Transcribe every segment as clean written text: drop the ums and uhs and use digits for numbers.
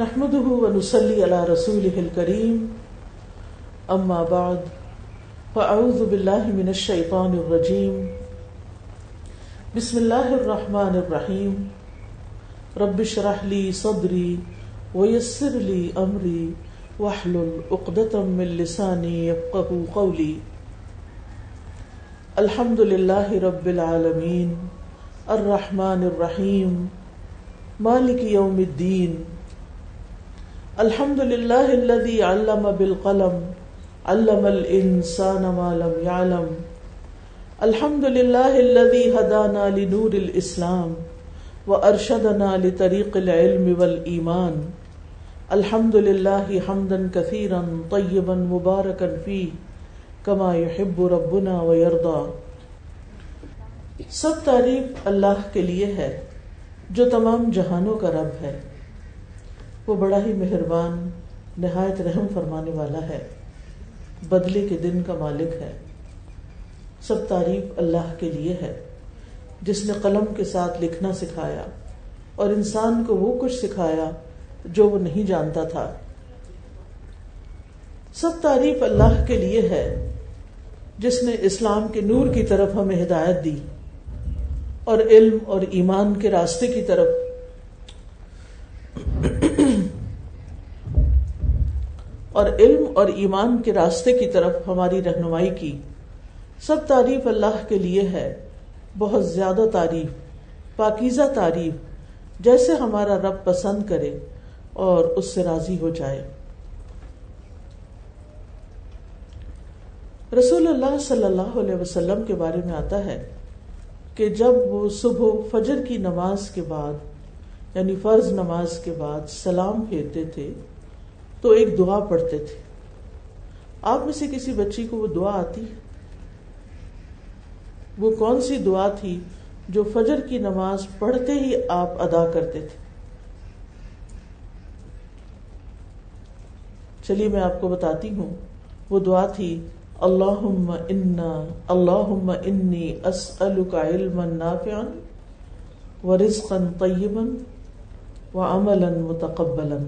نحمده ونصلي على رسوله الكريم اما بعد فاعوذ بالله من الشيطان الرجيم بسم الله الرحمن الرحيم رب اشرح لي صدري ويسر لي امري واحلل عقدة من لساني يفقهوا قولي الحمد لله رب العالمين الرحمن الرحيم مالك يوم الدين الحمد للہ الذی علم بالقلم علم الانسان ما لم يعلم الحمد للہ الذی ہدانا لنور الاسلام وارشدنا لطریق العلم والایمان الحمد للہ حمدا کثیرا طیبا مبارکا فیہ کما یحب ربنا ویرضی. سب تعریف اللہ کے لیے ہے جو تمام جہانوں کا رب ہے. وہ بڑا ہی مہربان، نہایت رحم فرمانے والا ہے، بدلے کے دن کا مالک ہے. سب تعریف اللہ کے لیے ہے جس نے قلم کے ساتھ لکھنا سکھایا اور انسان کو وہ کچھ سکھایا جو وہ نہیں جانتا تھا. سب تعریف اللہ کے لیے ہے جس نے اسلام کے نور کی طرف ہمیں ہدایت دی اور علم اور ایمان کے راستے کی طرف ہماری رہنمائی کی. سب تعریف اللہ کے لیے ہے، بہت زیادہ تعریف، پاکیزہ تعریف، جیسے ہمارا رب پسند کرے اور اس سے راضی ہو جائے. رسول اللہ صلی اللہ علیہ وسلم کے بارے میں آتا ہے کہ جب وہ صبح فجر کی نماز کے بعد، یعنی فرض نماز کے بعد سلام پھیرتے تھے تو ایک دعا پڑھتے تھے. آپ میں سے کسی بچی کو وہ دعا آتی ہے؟ وہ کون سی دعا تھی جو فجر کی نماز پڑھتے ہی آپ ادا کرتے تھے؟ چلیے میں آپ کو بتاتی ہوں. وہ دعا تھی اللہم انی اسألک علما نافعا ورزقا طیبا وعملا متقبلا.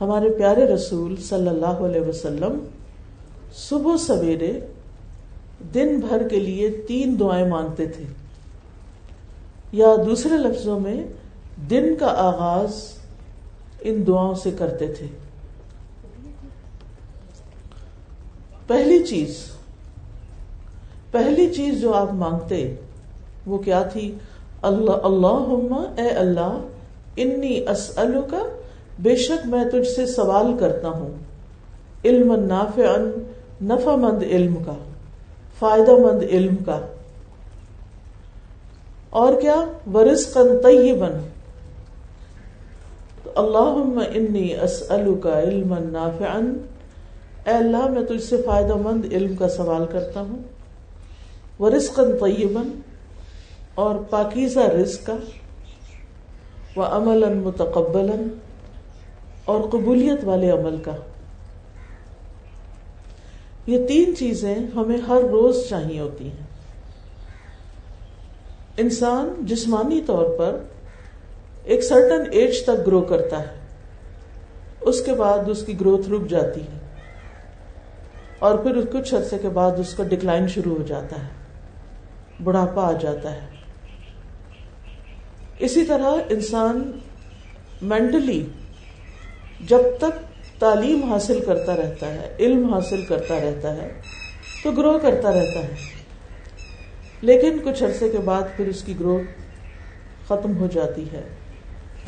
ہمارے پیارے رسول صلی اللہ علیہ وسلم صبح سویرے دن بھر کے لیے 3 دعائیں مانگتے تھے، یا دوسرے لفظوں میں دن کا آغاز ان دعاؤں سے کرتے تھے. پہلی چیز جو آپ مانگتے وہ کیا تھی؟ اللہم اے اللہ، انی اسألک، بے شک میں تجھ سے سوال کرتا ہوں، علم نافعا، نفع مند علم کا، فائدہ مند علم کا، اور کیا، ورزقا طیبا. اللہم انی اسألک علما نافعا، اے اللہ میں تجھ سے فائدہ مند علم کا سوال کرتا ہوں، ورزقا طیبا، اور پاکیزہ رزق کا، وعملا متقبلا، اور قبولیت والے عمل کا. یہ 3 چیزیں ہمیں ہر روز چاہیے ہوتی ہیں. انسان جسمانی طور پر ایک سرٹن ایج تک گرو کرتا ہے، اس کے بعد اس کی گروتھ رک جاتی ہے اور پھر کچھ عرصے کے بعد اس کا ڈکلائن شروع ہو جاتا ہے، بڑھاپا آ جاتا ہے. اسی طرح انسان مینٹلی جب تک تعلیم حاصل کرتا رہتا ہے، علم حاصل کرتا رہتا ہے تو گرو کرتا رہتا ہے، لیکن کچھ عرصے کے بعد پھر اس کی گرو ختم ہو جاتی ہے،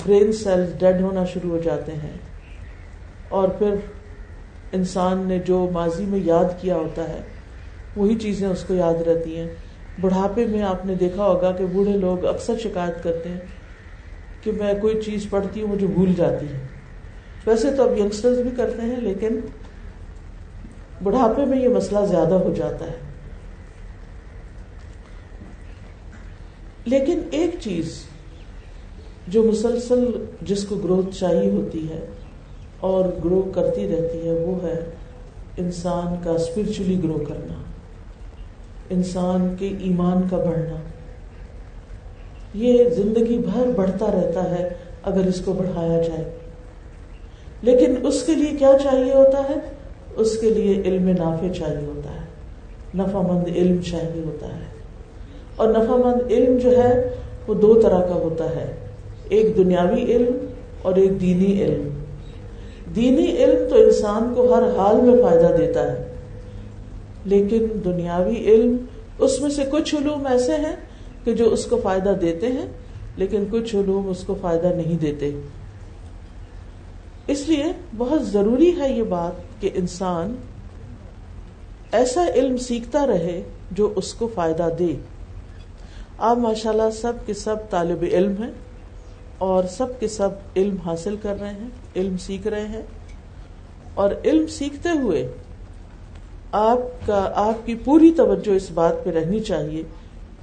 برین سیلز ڈیڈ ہونا شروع ہو جاتے ہیں، اور پھر انسان نے جو ماضی میں یاد کیا ہوتا ہے وہی چیزیں اس کو یاد رہتی ہیں. بڑھاپے میں آپ نے دیکھا ہوگا کہ بوڑھے لوگ اکثر شکایت کرتے ہیں کہ میں کوئی چیز پڑھتی ہوں مجھے بھول جاتی ہے. ویسے تو اب ینگسٹرز بھی کرتے ہیں، لیکن بڑھاپے میں یہ مسئلہ زیادہ ہو جاتا ہے. لیکن ایک چیز جو مسلسل جس کو گروتھ چاہیے ہوتی ہے اور گرو کرتی رہتی ہے وہ ہے انسان کا اسپرچولی گرو کرنا، انسان کے ایمان کا بڑھنا. یہ زندگی بھر بڑھتا رہتا ہے اگر اس کو بڑھایا جائے. لیکن اس کے لیے کیا چاہیے ہوتا ہے؟ اس کے لیے علم نافع چاہیے ہوتا ہے, نفع مند علم چاہیے ہوتا ہے. اور نفع مند علم جو ہے وہ دو طرح کا ہوتا ہے, ایک دنیاوی علم اور ایک دینی علم. دینی علم تو انسان کو ہر حال میں فائدہ دیتا ہے, لیکن دنیاوی علم اس میں سے کچھ علوم ایسے ہیں کہ جو اس کو فائدہ دیتے ہیں لیکن کچھ علوم اس کو فائدہ نہیں دیتے. اس لیے بہت ضروری ہے یہ بات کہ انسان ایسا علم سیکھتا رہے جو اس کو فائدہ دے. آپ ماشاءاللہ سب کے سب طالب علم ہیں اور سب کے سب علم حاصل کر رہے ہیں, علم سیکھ رہے ہیں, اور علم سیکھتے ہوئے آپ کی پوری توجہ اس بات پہ رہنی چاہیے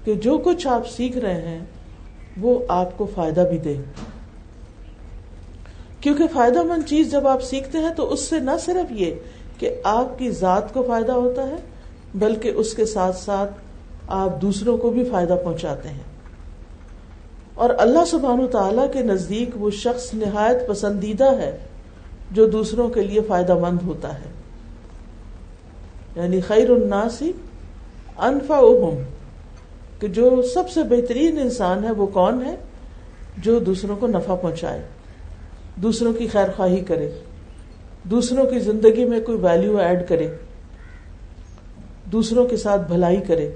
کہ جو کچھ آپ سیکھ رہے ہیں وہ آپ کو فائدہ بھی دے, کیونکہ فائدہ مند چیز جب آپ سیکھتے ہیں تو اس سے نہ صرف یہ کہ آپ کی ذات کو فائدہ ہوتا ہے بلکہ اس کے ساتھ ساتھ آپ دوسروں کو بھی فائدہ پہنچاتے ہیں. اور اللہ سبحانہ وتعالیٰ کے نزدیک وہ شخص نہایت پسندیدہ ہے جو دوسروں کے لیے فائدہ مند ہوتا ہے, یعنی خیر الناس انفعهم, کہ جو سب سے بہترین انسان ہے وہ کون ہے؟ جو دوسروں کو نفع پہنچائے, دوسروں کی خیر خواہی کرے, دوسروں کی زندگی میں کوئی ویلیو ایڈ کرے, دوسروں کے ساتھ بھلائی کرے,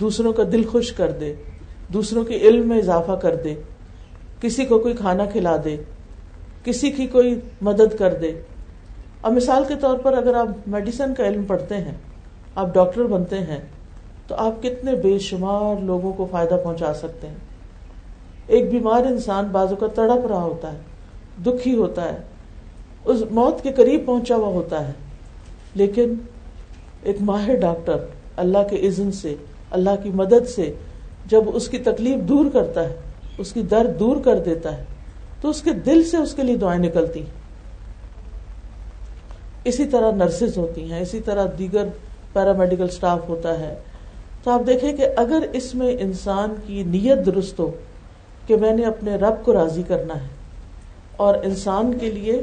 دوسروں کا دل خوش کر دے, دوسروں کے علم میں اضافہ کر دے, کسی کو کوئی کھانا کھلا دے, کسی کی کوئی مدد کر دے. اب مثال کے طور پر اگر آپ میڈیسن کا علم پڑھتے ہیں, آپ ڈاکٹر بنتے ہیں, تو آپ کتنے بے شمار لوگوں کو فائدہ پہنچا سکتے ہیں. ایک بیمار انسان بعضوں کا تڑپ رہا ہوتا ہے, دکھی ہوتا ہے, اس موت کے قریب پہنچا ہوا ہوتا ہے, لیکن ایک ماہر ڈاکٹر اللہ کے اذن سے, اللہ کی مدد سے جب اس کی تکلیف دور کرتا ہے, اس کی درد دور کر دیتا ہے, تو اس کے دل سے اس کے لیے دعائیں نکلتی ہیں. اسی طرح نرسز ہوتی ہیں, اسی طرح دیگر پیرامیڈیکل سٹاف ہوتا ہے. تو آپ دیکھیں کہ اگر اس میں انسان کی نیت درست ہو کہ میں نے اپنے رب کو راضی کرنا ہے اور انسان کے لیے,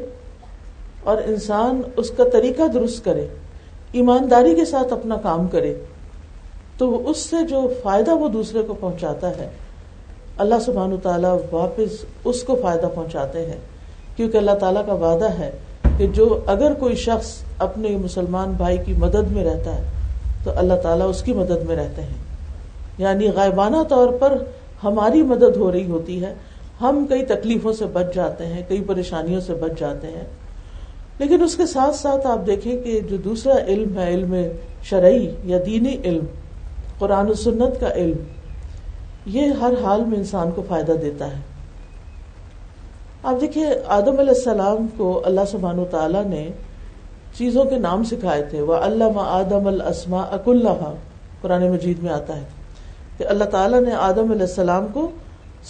اور انسان اس کا طریقہ درست کرے, ایمانداری کے ساتھ اپنا کام کرے, تو اس سے جو فائدہ وہ دوسرے کو پہنچاتا ہے اللہ سبحانہ وتعالیٰ واپس اس کو فائدہ پہنچاتے ہیں, کیونکہ اللہ تعالیٰ کا وعدہ ہے کہ جو اگر کوئی شخص اپنے مسلمان بھائی کی مدد میں رہتا ہے تو اللہ تعالیٰ اس کی مدد میں رہتے ہیں. یعنی غائبانہ طور پر ہماری مدد ہو رہی ہوتی ہے, ہم کئی تکلیفوں سے بچ جاتے ہیں, کئی پریشانیوں سے بچ جاتے ہیں. لیکن اس کے ساتھ ساتھ آپ دیکھیں کہ جو دوسرا علم ہے, علم شرعی یا دینی علم, قرآن و سنت کا علم, یہ ہر حال میں انسان کو فائدہ دیتا ہے. آپ دیکھیں آدم علیہ السلام کو اللہ سبحانہ وتعالیٰ نے چیزوں کے نام سکھائے تھے, وَعَلَّمَ آدَمَ الْأَسْمَاءَ كُلَّهَا, قرآن مجید میں آتا ہے کہ اللہ تعالیٰ نے آدم علیہ السلام کو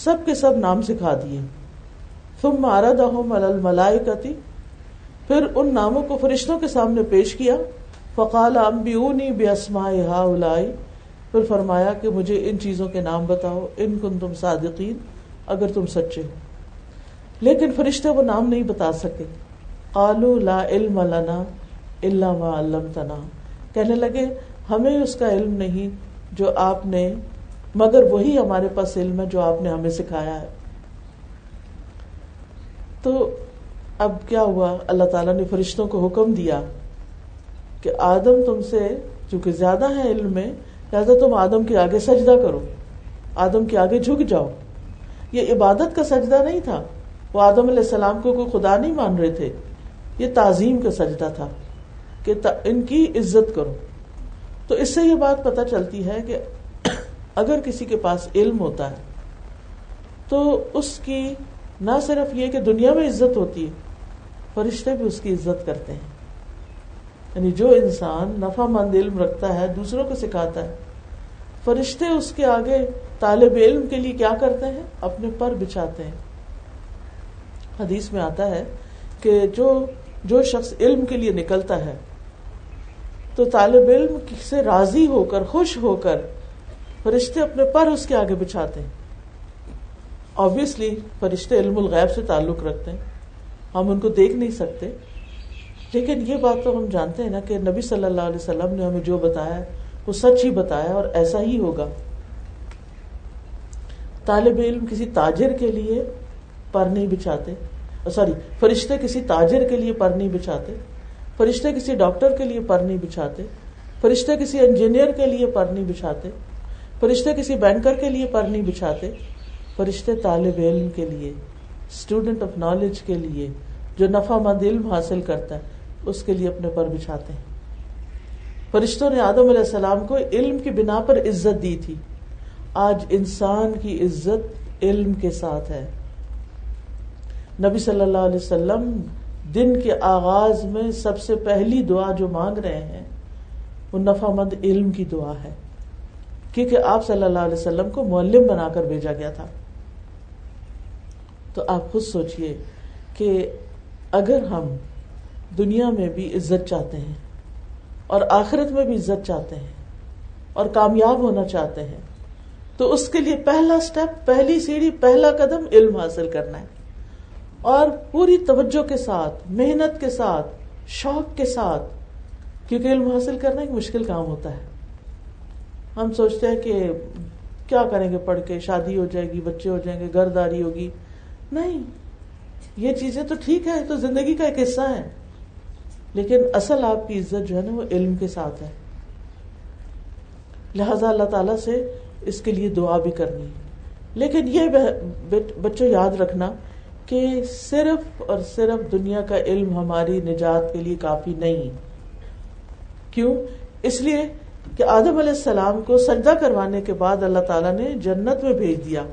سب کے سب نام سکھا دیے. ثُمَّ عَرَضَهُمْ عَلَى الْمَلَائِكَةِ, پھر ان ناموں کو فرشتوں کے سامنے پیش کیا. فَقَالَ أَنْبِئُونِي بِأَسْمَاءِ هَؤُلَاءِ, پھر فرمایا کہ مجھے ان چیزوں کے نام بتاؤ, إِن كُنتُمْ صَادِقِينَ, اگر تم سچے ہو. لیکن فرشتے وہ نام نہیں بتا سکے. قالوا لا علم لنا الا ما علمتنا, کہنے لگے ہمیں اس کا علم نہیں جو آپ نے, مگر وہی ہمارے پاس علم ہے جو آپ نے ہمیں سکھایا ہے. تو اب کیا ہوا, اللہ تعالیٰ نے فرشتوں کو حکم دیا کہ آدم تم سے چونکہ زیادہ ہے علم میں, لہذا تم آدم کے آگے سجدہ کرو, آدم کے آگے جھک جاؤ. یہ عبادت کا سجدہ نہیں تھا, وہ آدم علیہ السلام کو کوئی خدا نہیں مان رہے تھے, یہ تعظیم کا سجدہ تھا کہ ان کی عزت کرو. تو اس سے یہ بات پتہ چلتی ہے کہ اگر کسی کے پاس علم ہوتا ہے تو اس کی نہ صرف یہ کہ دنیا میں عزت ہوتی ہے, فرشتے بھی اس کی عزت کرتے ہیں. یعنی جو انسان نفع مند علم رکھتا ہے, دوسروں کو سکھاتا ہے, فرشتے اس کے آگے طالب علم کے لیے کیا کرتے ہیں؟ اپنے پر بچھاتے ہیں. حدیث میں آتا ہے کہ جو شخص علم کے لیے نکلتا ہے تو طالب علم سے راضی ہو کر, خوش ہو کر, فرشتے اپنے پر اس کے آگے بچھاتے ہیں. آبویسلی فرشتے علم الغیب سے تعلق رکھتے ہیں, ہم ان کو دیکھ نہیں سکتے, لیکن یہ بات تو ہم جانتے ہیں نا کہ نبی صلی اللہ علیہ وسلم نے ہمیں جو بتایا وہ سچ ہی بتایا اور ایسا ہی ہوگا. طالب علم کسی تاجر کے لیے پر نہیں بچھاتے, فرشتے کسی تاجر کے لیے پر نہیں بچھاتے, فرشتے کسی ڈاکٹر کے لیے پر نہیں بچھاتے, فرشتے کسی انجینئر کے لیے پر نہیں بچھاتے, فرشتے کسی بینکر کے لیے پر نہیں بچھاتے, فرشتے طالب علم کے لیے, اسٹوڈنٹ آف نالج کے لیے, جو نفع مند علم حاصل کرتا ہے اس کے لیے اپنے پر بچھاتے ہیں. فرشتوں نے آدم علیہ السلام کو علم کی بنا پر عزت دی تھی, آج انسان کی عزت علم کے ساتھ ہے. نبی صلی اللہ علیہ وسلم دن کے آغاز میں سب سے پہلی دعا جو مانگ رہے ہیں وہ نفع مند علم کی دعا ہے, کیونکہ آپ صلی اللہ علیہ وسلم کو معلم بنا کر بھیجا گیا تھا. تو آپ خود سوچئے کہ اگر ہم دنیا میں بھی عزت چاہتے ہیں اور آخرت میں بھی عزت چاہتے ہیں اور کامیاب ہونا چاہتے ہیں, تو اس کے لیے پہلا سٹیپ, پہلی سیڑھی, پہلا قدم علم حاصل کرنا ہے, اور پوری توجہ کے ساتھ, محنت کے ساتھ, شوق کے ساتھ, کیونکہ علم حاصل کرنا ایک مشکل کام ہوتا ہے. ہم سوچتے ہیں کہ کیا کریں گے پڑھ کے, شادی ہو جائے گی, بچے ہو جائیں گے, گھرداری ہوگی. نہیں, یہ چیزیں تو ٹھیک ہے, تو زندگی کا ایک حصہ ہے, لیکن اصل آپ کی عزت جو ہے نا وہ علم کے ساتھ ہے. لہذا اللہ تعالیٰ سے اس کے لیے دعا بھی کرنی ہے. لیکن یہ بچوں یاد رکھنا کہ صرف اور صرف دنیا کا علم ہماری نجات کے لیے کافی نہیں. کیوں؟ اس لیے کہ آدم علیہ السلام کو سجدہ کروانے کے بعد اللہ تعالیٰ نے جنت میں بھیج دیا,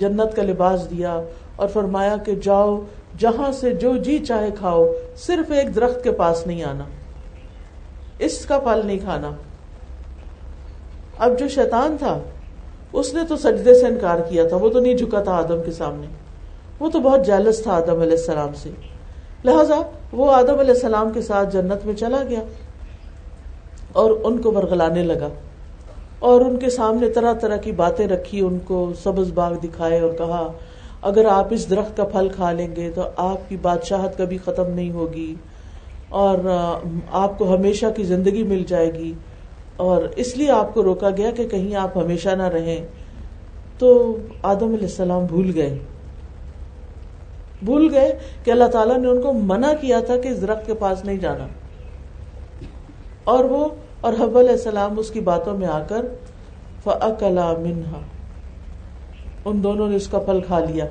جنت کا لباس دیا اور فرمایا کہ جاؤ, جہاں سے جو جی چاہے کھاؤ, صرف ایک درخت کے پاس نہیں آنا, اس کا پھل نہیں کھانا. اب جو شیطان تھا اس نے تو سجدے سے انکار کیا تھا, وہ تو نہیں جھکا تھا آدم کے سامنے, وہ تو بہت جیلس تھا آدم علیہ السلام سے, لہذا وہ آدم علیہ السلام کے ساتھ جنت میں چلا گیا اور ان کو ورغلانے لگا اور ان کے سامنے طرح طرح کی باتیں رکھی, ان کو سبز باغ دکھائے اور کہا اگر آپ اس درخت کا پھل کھا لیں گے تو آپ کی بادشاہت کبھی ختم نہیں ہوگی اور آپ کو ہمیشہ کی زندگی مل جائے گی, اور اس لیے آپ کو روکا گیا کہ کہیں آپ ہمیشہ نہ رہیں. تو آدم علیہ السلام بھول گئے کہ اللہ تعالیٰ نے ان کو منع کیا تھا کہ اس درخت کے پاس نہیں جانا, اور وہ اور حب علیہ السلام اس کی باتوں میں آ کر فَأَكَلَا مِنْهَا, ان دونوں نے اس کا پھل کھا لیا.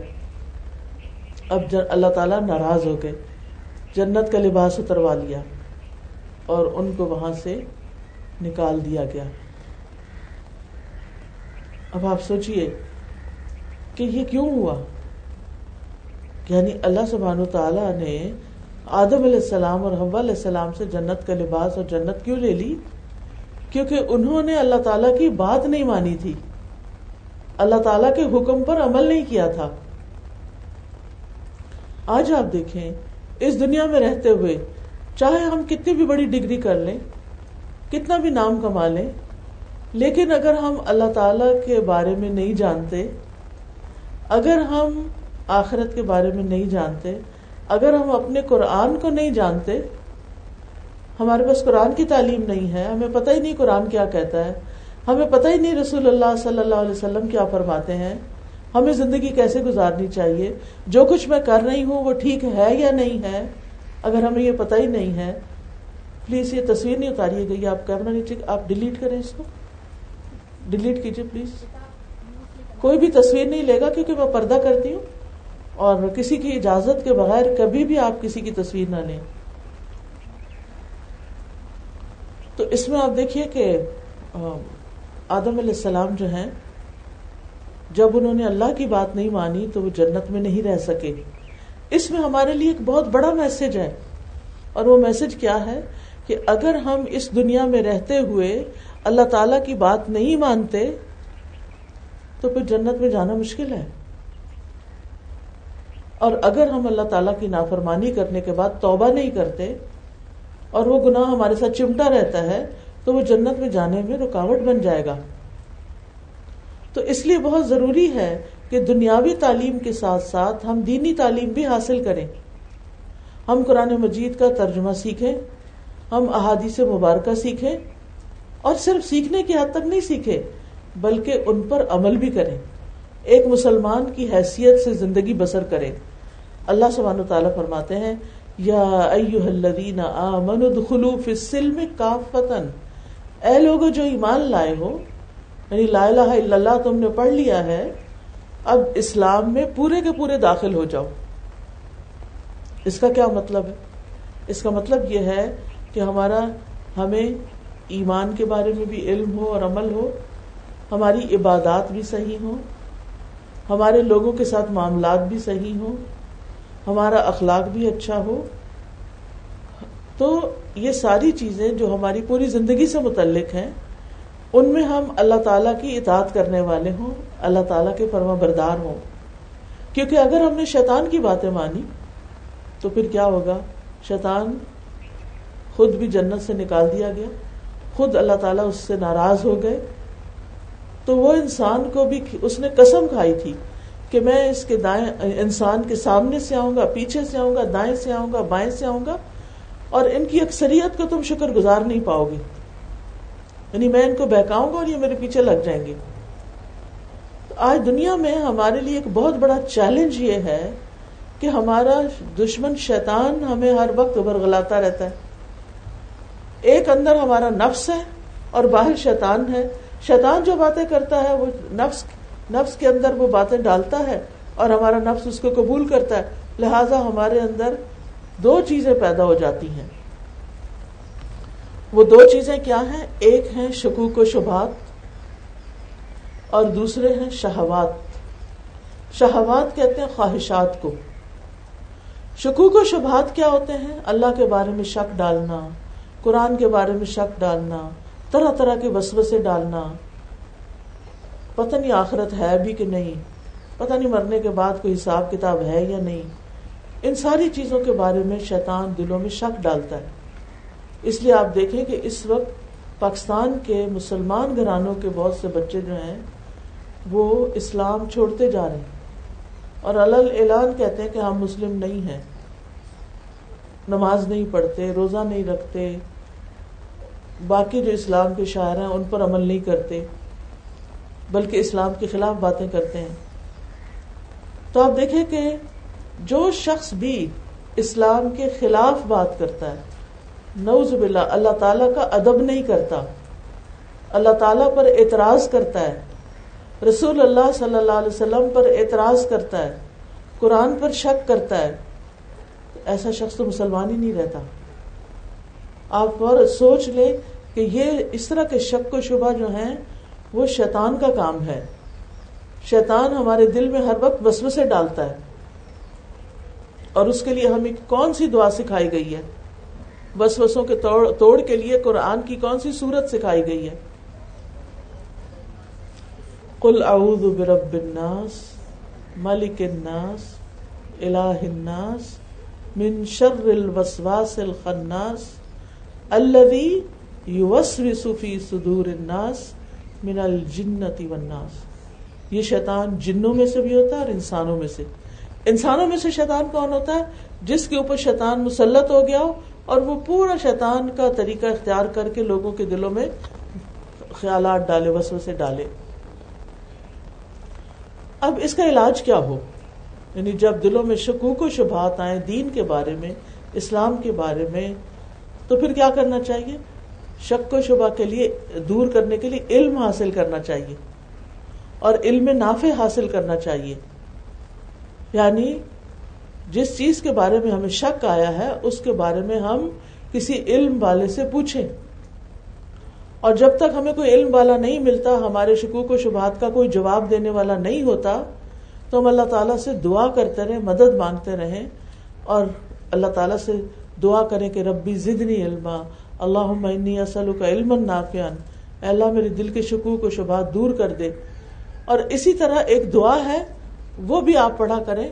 اب اللہ تعالیٰ ناراض ہو گئے, جنت کا لباس اتروا لیا اور ان کو وہاں سے نکال دیا گیا. اب آپ سوچئے کہ یہ کیوں ہوا؟ یعنی اللہ سبحانہ وتعالیٰ نے آدم علیہ السلام اور حوا علیہ السلام سے جنت کا لباس اور جنت کیوں لے لی؟ کیونکہ انہوں نے اللہ تعالیٰ کی بات نہیں مانی تھی, اللہ تعالیٰ کے حکم پر عمل نہیں کیا تھا. آج آپ دیکھیں, اس دنیا میں رہتے ہوئے چاہے ہم کتنی بھی بڑی ڈگری کر لیں, کتنا بھی نام کما لیں, لیکن اگر ہم اللہ تعالیٰ کے بارے میں نہیں جانتے, اگر ہم آخرت کے بارے میں نہیں جانتے, اگر ہم اپنے قرآن کو نہیں جانتے, ہمارے پاس قرآن کی تعلیم نہیں ہے, ہمیں پتہ ہی نہیں قرآن کیا کہتا ہے, ہمیں پتہ ہی نہیں رسول اللہ صلی اللہ علیہ وسلم کیا فرماتے ہیں, ہمیں زندگی کیسے گزارنی چاہیے, جو کچھ میں کر رہی ہوں وہ ٹھیک ہے یا نہیں ہے, اگر ہمیں یہ پتہ ہی نہیں ہے, پلیز یہ تصویر نہیں اتاریے گئی, آپ کیمرہ نیچے, آپ ڈیلیٹ کریں, اس کو ڈیلیٹ کیجیے پلیز. کوئی بھی تصویر نہیں لے گا کیونکہ میں پردہ کرتی ہوں, اور کسی کی اجازت کے بغیر کبھی بھی آپ کسی کی تصویر نہ لیں. تو اس میں آپ دیکھیے کہ آدم علیہ السلام جو ہیں, جب انہوں نے اللہ کی بات نہیں مانی تو وہ جنت میں نہیں رہ سکے. اس میں ہمارے لیے ایک بہت بڑا میسج ہے, اور وہ میسج کیا ہے کہ اگر ہم اس دنیا میں رہتے ہوئے اللہ تعالیٰ کی بات نہیں مانتے تو پھر جنت میں جانا مشکل ہے, اور اگر ہم اللہ تعالیٰ کی نافرمانی کرنے کے بعد توبہ نہیں کرتے اور وہ گناہ ہمارے ساتھ چمٹا رہتا ہے تو وہ جنت میں جانے میں رکاوٹ بن جائے گا. تو اس لیے بہت ضروری ہے کہ دنیاوی تعلیم کے ساتھ ساتھ ہم دینی تعلیم بھی حاصل کریں. ہم قرآن مجید کا ترجمہ سیکھیں, ہم احادیث مبارکہ سیکھیں, اور صرف سیکھنے کی حد تک نہیں سیکھیں بلکہ ان پر عمل بھی کریں, ایک مسلمان کی حیثیت سے زندگی بسر کریں. اللہ سبحانہ وتعالیٰ فرماتے ہیں یا ایھا الذین آمنوا ادخلوا فی السلم کافۃً, اے لوگوں جو ایمان لائے ہو, یعنی لا الہ الا اللہ تم نے پڑھ لیا ہے, اب اسلام میں پورے کے پورے داخل ہو جاؤ. اس کا کیا مطلب ہے؟ اس کا مطلب یہ ہے کہ ہمیں ایمان کے بارے میں بھی علم ہو اور عمل ہو, ہماری عبادات بھی صحیح ہوں, ہمارے لوگوں کے ساتھ معاملات بھی صحیح ہوں, ہمارا اخلاق بھی اچھا ہو. تو یہ ساری چیزیں جو ہماری پوری زندگی سے متعلق ہیں, ان میں ہم اللہ تعالیٰ کی اطاعت کرنے والے ہوں, اللہ تعالیٰ کے فرما بردار ہوں. کیونکہ اگر ہم نے شیطان کی باتیں مانی تو پھر کیا ہوگا, شیطان خود بھی جنت سے نکال دیا گیا, خود اللہ تعالیٰ اس سے ناراض ہو گئے. تو وہ انسان کو بھی اس نے قسم کھائی تھی کہ میں اس کے دائیں انسان کے سامنے سے آؤں گا, پیچھے سے آؤں گا, دائیں سے آؤں گا, بائیں سے آؤں گا, اور ان کی اکثریت کو تم شکر گزار نہیں پاؤ گے. یعنی میں ان کو بہکاؤں گا اور یہ میرے پیچھے لگ جائیں گے. تو آج دنیا میں ہمارے لیے ایک بہت بڑا چیلنج یہ ہے کہ ہمارا دشمن شیطان ہمیں ہر وقت برغلاتا رہتا ہے. ایک اندر ہمارا نفس ہے اور باہر شیطان ہے. شیطان جو باتیں کرتا ہے وہ نفس کے اندر وہ باتیں ڈالتا ہے اور ہمارا نفس اس کو قبول کرتا ہے. لہٰذا ہمارے اندر دو چیزیں پیدا ہو جاتی ہیں. وہ دو چیزیں کیا ہیں؟ ایک ہیں شکوک و شبہات اور دوسرے ہیں شہوات. شہوات کہتے ہیں خواہشات کو. شکوک و شبہات کیا ہوتے ہیں؟ اللہ کے بارے میں شک ڈالنا, قرآن کے بارے میں شک ڈالنا, طرح طرح کے وسوسے ڈالنا, پتہ نہیں آخرت ہے بھی کہ نہیں, پتہ نہیں مرنے کے بعد کوئی حساب کتاب ہے یا نہیں. ان ساری چیزوں کے بارے میں شیطان دلوں میں شک ڈالتا ہے. اس لیے آپ دیکھیں کہ اس وقت پاکستان کے مسلمان گھرانوں کے بہت سے بچے جو ہیں وہ اسلام چھوڑتے جا رہے ہیں اور علی اعلان کہتے ہیں کہ ہم مسلم نہیں ہیں, نماز نہیں پڑھتے, روزہ نہیں رکھتے, باقی جو اسلام کے شعائر ہیں ان پر عمل نہیں کرتے بلکہ اسلام کے خلاف باتیں کرتے ہیں. تو آپ دیکھیں کہ جو شخص بھی اسلام کے خلاف بات کرتا ہے نعوذ باللہ, اللہ تعالیٰ کا ادب نہیں کرتا, اللہ تعالیٰ پر اعتراض کرتا ہے, رسول اللہ صلی اللہ علیہ وسلم پر اعتراض کرتا ہے, قرآن پر شک کرتا ہے, ایسا شخص تو مسلمان ہی نہیں رہتا. آپ اور سوچ لیں کہ یہ اس طرح کے شک و شبہ جو ہیں وہ شیطان کا کام ہے. شیطان ہمارے دل میں ہر وقت وسوسے ڈالتا ہے اور اس کے لیے ہمیں کون سی دعا سکھائی گئی ہے, وسوسوں کے توڑ کے لیے قرآن کی کون سی سورت سکھائی گئی ہے. قل اعوذ برب الناس ملک الناس الہ الناس من شر الوسواس الخناس الذی یوسوس فی صدور الناس من الجنۃ والناس. یہ شیطان جنوں میں سے بھی ہوتا ہے اور انسانوں میں سے. انسانوں میں سے شیطان کون ہوتا ہے؟ جس کے اوپر شیطان مسلط ہو گیا ہو اور وہ پورا شیطان کا طریقہ اختیار کر کے لوگوں کے دلوں میں خیالات ڈالے, وسوسے ڈالے. اب اس کا علاج کیا ہو؟ یعنی جب دلوں میں شکوک و شبہات آئیں دین کے بارے میں, اسلام کے بارے میں, تو پھر کیا کرنا چاہیے؟ شک و شبہ کے لیے دور کرنے کے لیے علم حاصل کرنا چاہیے اور علم نافع حاصل کرنا چاہیے. یعنی جس چیز کے بارے میں ہمیں شک آیا ہے اس کے بارے میں ہم کسی علم والے سے پوچھیں, اور جب تک ہمیں کوئی علم والا نہیں ملتا, ہمارے شکوک و شبہات کا کوئی جواب دینے والا نہیں ہوتا, تو ہم اللہ تعالیٰ سے دعا کرتے رہیں, مدد مانگتے رہیں اور اللہ تعالیٰ سے دعا کریں کہ ربی زدنی علما, اللہم انی اسألک علما نافعا, اے اللہ میرے دل کے شکوک و شبہات دور کر دے. اور اسی طرح ایک دعا ہے وہ بھی آپ پڑھا کریں.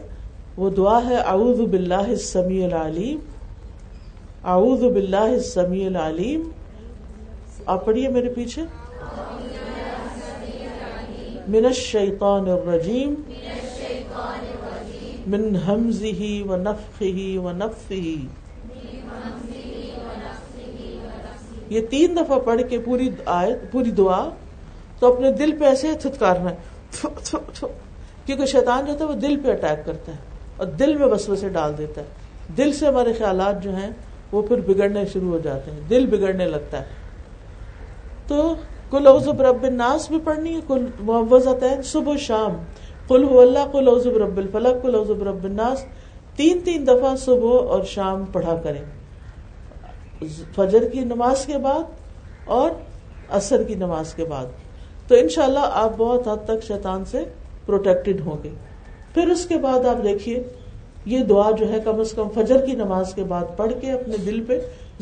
وہ دعا ہے اعوذ باللہ السمیع العلیم, اعوذ باللہ السمیع العلیم, آپ پڑھیے میرے پیچھے, من الشیطان الرجیم من همزه ونفخه ونفثه. یہ 3 دفعہ پڑھ کے پوری آیت پوری دعا تو اپنے دل پہ ایسے تھتکارنا ہے، کیونکہ شیطان جو ہوتا ہے وہ دل پہ اٹیک کرتا ہے اور دل میں وسوسے ڈال دیتا ہے. دل سے ہمارے خیالات جو ہیں وہ پھر بگڑنے شروع ہو جاتے ہیں، دل بگڑنے لگتا ہے. تو قل اعوذ برب الناس بھی پڑھنی ہے، قل معوذتین صبح و شام، قل هو اللہ، قل اعوذ برب الفلق، قل اعوذ برب الناس، 3 دفعہ صبح اور شام پڑھا کریں، فجر کی نماز کے بعد اور عصر کی نماز کے بعد. تو انشاءاللہ آپ بہت حد تک شیطان سے پروٹیکٹڈ ہوں گے. پھر اس کے بعد آپ دیکھیے یہ دعا جو ہے کم از کم فجر کی نماز کے بعد پڑھ کے اپنے دل پہ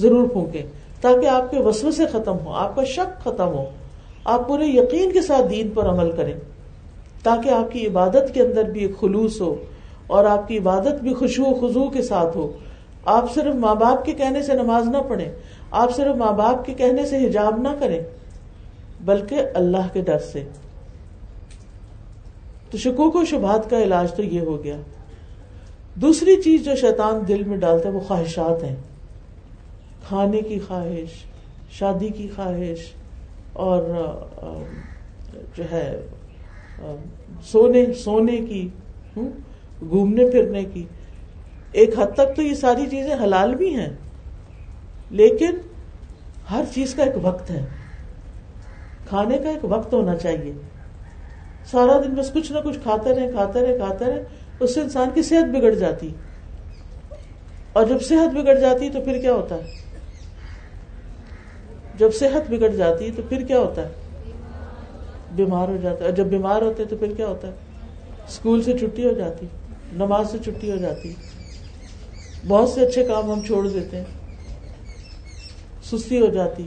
ضرور پھونکیں تاکہ آپ کے وسوسے ختم ہو، آپ کا شک ختم ہو، آپ پورے یقین کے ساتھ دین پر عمل کریں تاکہ آپ کی عبادت کے اندر بھی ایک خلوص ہو اور آپ کی عبادت بھی خشوع و خضوع کے ساتھ ہو. آپ صرف ماں باپ کے کہنے سے نماز نہ پڑھیں، آپ صرف ماں باپ کے کہنے سے حجاب نہ کریں، بلکہ اللہ کے ڈر سے. تو شکوک و شبہات کا علاج تو یہ ہو گیا. دوسری چیز جو شیطان دل میں ڈالتا ہے وہ خواہشات ہیں، کھانے کی خواہش، شادی کی خواہش، اور جو ہے سونے کی، گھومنے پھرنے کی. ایک حد تک تو یہ ساری چیزیں حلال بھی ہیں، لیکن ہر چیز کا ایک وقت ہے. کھانے کا ایک وقت ہونا چاہیے. سارا دن بس کچھ نہ کچھ کھاتے رہے، اس سے انسان کی صحت بگڑ جاتی، اور جب صحت بگڑ جاتی تو پھر کیا ہوتا ہے؟ بیمار ہو جاتا ہے، اور جب بیمار ہوتے تو پھر کیا ہوتا ہے؟ اسکول سے چھٹی ہو جاتی، نماز سے چھٹی ہو جاتی، بہت سے اچھے کام ہم چھوڑ دیتے ہیں، سستی ہو جاتی.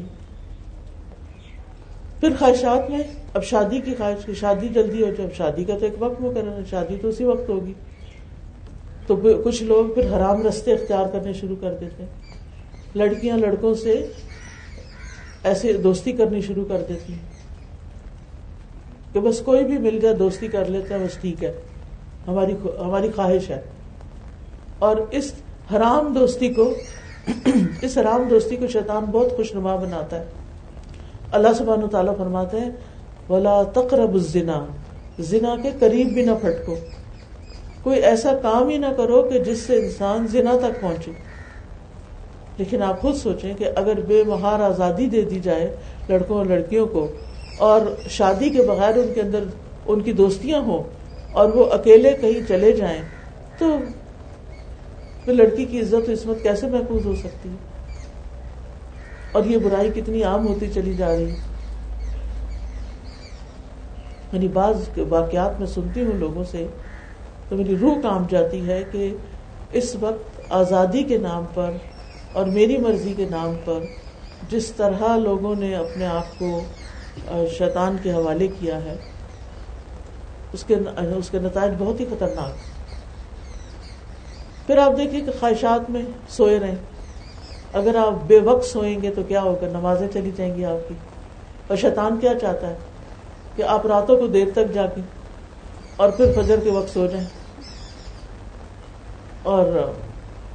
پھر خواہشات میں اب شادی کی خواہش کی، شادی جلدی ہو جائے. اب شادی کا تو ایک وقت مقرر ہے، شادی تو اسی وقت ہوگی. تو کچھ لوگ پھر حرام رستے اختیار کرنے شروع کر دیتے ہیں، لڑکیاں لڑکوں سے ایسے دوستی کرنی شروع کر دیتی ہیں کہ بس کوئی بھی مل جائے دوستی کر لیتے ہیں، بس ٹھیک ہے، ہماری خواہش ہے. اور اس حرام دوستی کو شیطان بہت خوشنما بناتا ہے. اللہ سبحانہ وتعالیٰ فرماتے ہیں وَلَا تَقْرَبُوا الزِّنَا، زنا کے قریب بھی نہ پھٹکو، کوئی ایسا کام ہی نہ کرو کہ جس سے انسان زنا تک پہنچے. لیکن آپ خود سوچیں کہ اگر بے مہار آزادی دے دی جائے لڑکوں اور لڑکیوں کو، اور شادی کے بغیر ان کے اندر ان کی دوستیاں ہوں، اور وہ اکیلے کہیں چلے جائیں، تو لڑکی کی عزت و عصمت کیسے محفوظ ہو سکتی ہے؟ اور یہ برائی کتنی عام ہوتی چلی جا رہی ہے. یعنی بعض واقعات میں سنتی ہوں لوگوں سے تو میری روح کانپ جاتی ہے کہ اس وقت آزادی کے نام پر اور میری مرضی کے نام پر جس طرح لوگوں نے اپنے آپ کو شیطان کے حوالے کیا ہے، اس کے نتائج بہت ہی خطرناک. پھر آپ دیکھیے کہ خواہشات میں سوئے رہیں. اگر آپ بے وقت سوئیں گے تو کیا ہوگا؟ نمازیں چلی جائیں گی آپ کی. اور شیطان کیا چاہتا ہے کہ آپ راتوں کو دیر تک جاگیں اور پھر فجر کے وقت سو جائیں، اور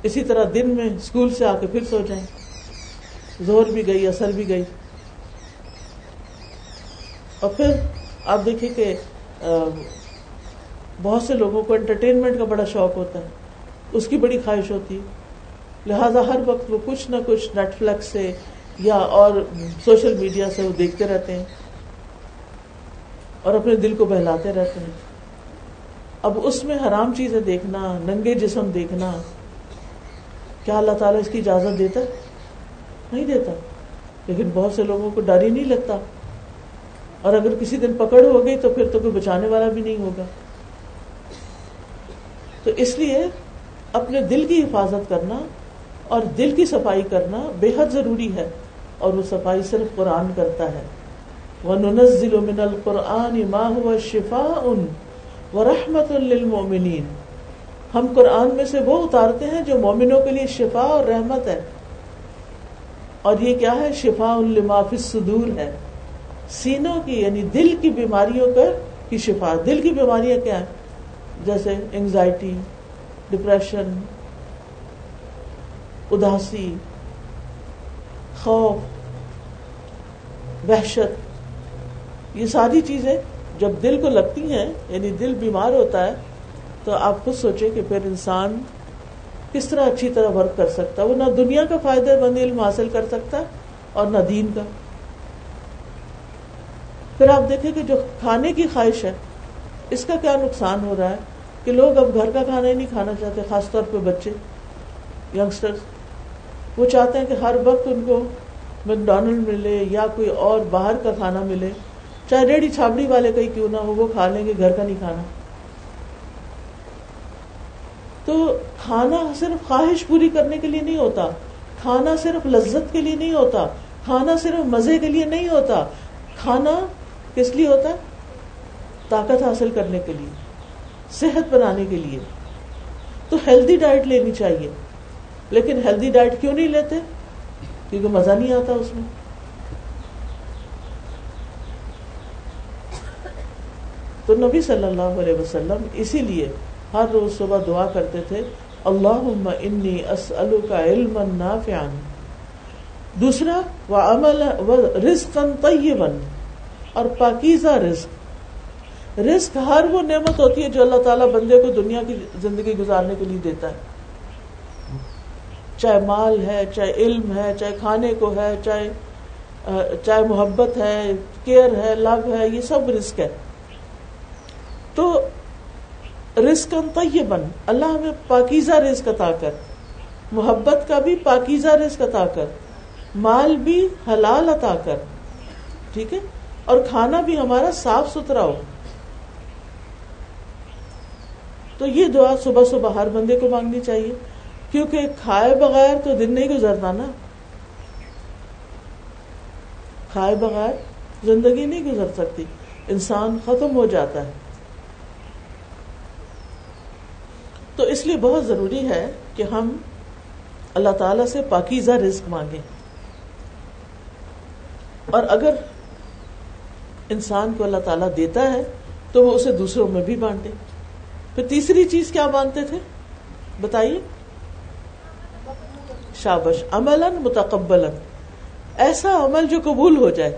اسی طرح دن میں اسکول سے آ کے پھر سو جائیں، ظہر بھی گئی، عصر بھی گئی. اور پھر آپ دیکھیں کہ بہت سے لوگوں کو انٹرٹینمنٹ کا بڑا شوق ہوتا ہے، اس کی بڑی خواہش ہوتی ہے، لہٰذا ہر وقت وہ کچھ نہ کچھ نیٹ فلیکس سے یا اور سوشل میڈیا سے وہ دیکھتے رہتے ہیں اور اپنے دل کو بہلاتے رہتے ہیں. اب اس میں حرام چیزیں دیکھنا، ننگے جسم دیکھنا، کیا اللہ تعالیٰ اس کی اجازت دیتا؟ نہیں دیتا. لیکن بہت سے لوگوں کو ڈر ہی نہیں لگتا، اور اگر کسی دن پکڑ ہو گئی تو پھر تو کوئی بچانے والا بھی نہیں ہوگا. تو اس لیے اپنے دل کی حفاظت کرنا اور دل کی صفائی کرنا بے حد ضروری ہے، اور وہ صفائی صرف قرآن کرتا ہے. وَنُنَزِّلُ مِنَ الْقُرْآنِ مَا هُوَ شِفَاءٌ وَرَحْمَةٌ لِّلْمُؤْمِنِينَ، ہم قرآن میں سے وہ اتارتے ہیں جو مومنوں کے لیے شفا اور رحمت ہے. اور یہ کیا ہے؟ شفاء لما فی الصدور ہے، سینوں کی یعنی دل کی بیماریوں کا کی شفا. دل کی بیماریاں کیا ہیں؟ جیسے انگزائٹی، ڈپریشن، اداسی، خوف، وحشت. یہ ساری چیزیں جب دل کو لگتی ہیں، یعنی دل بیمار ہوتا ہے، تو آپ خود سوچیں کہ پھر انسان کس طرح اچھی طرح ورک کر سکتا ہے. وہ نہ دنیا کا فائدہ مند علم حاصل کر سکتا ہے اور نہ دین کا. پھر آپ دیکھیں کہ جو کھانے کی خواہش ہے، اس کا کیا نقصان ہو رہا ہے کہ لوگ اب گھر کا کھانا ہی نہیں کھانا چاہتے. خاص طور پہ بچے، ینگسٹرز، وہ چاہتے ہیں کہ ہر وقت ان کو میک ڈونلڈ ملے یا کوئی اور باہر کا کھانا ملے، چاہے ریڑھی چھابڑی والے کا ہی کیوں نہ ہو، وہ کھا لیں گے، گھر کا نہیں کھانا. تو کھانا صرف خواہش پوری کرنے کے لیے نہیں ہوتا، کھانا صرف لذت کے لیے نہیں ہوتا، کھانا صرف مزے کے لیے نہیں ہوتا. کھانا کس لیے ہوتا ہے؟ طاقت حاصل کرنے کے لیے، صحت بنانے کے لیے. تو ہیلدی ڈائٹ لینی چاہیے، لیکن ہیلدی ڈائٹ کیوں نہیں لیتے؟ کیونکہ مزہ نہیں آتا اس میں. تو نبی صلی اللہ علیہ وسلم اسی لیے ہر روز صبح دعا کرتے تھے، اللہم انی اسألک علما نافعا، دوسرا وعملا ورزقا طیبا، اور پاکیزہ رزق. رزق ہر وہ نعمت ہوتی ہے جو اللہ تعالیٰ بندے کو دنیا کی زندگی گزارنے کے لیے دیتا ہے، چاہے مال ہے، چاہے علم ہے، چاہے کھانے کو ہے، چاہے محبت ہے، کیئر ہے، لو ہے، یہ سب رزق ہے. تو رزقاً طیباً، اللہ ہمیں پاکیزہ رزق عطا کر، محبت کا بھی پاکیزہ رزق عطا کر، مال بھی حلال عطا کر، ٹھیک ہے، اور کھانا بھی ہمارا صاف ستھرا ہو. تو یہ دعا صبح صبح ہر بندے کو مانگنی چاہیے، کیونکہ کھائے بغیر تو دن نہیں گزرتا نا، کھائے بغیر زندگی نہیں گزر سکتی، انسان ختم ہو جاتا ہے. تو اس لیے بہت ضروری ہے کہ ہم اللہ تعالیٰ سے پاکیزہ رزق مانگیں، اور اگر انسان کو اللہ تعالیٰ دیتا ہے تو وہ اسے دوسروں میں بھی بانٹے. پھر تیسری چیز کیا مانگتے تھے بتائیے؟ شابش، عملاً متقبلاً، ایسا عمل جو قبول ہو جائے.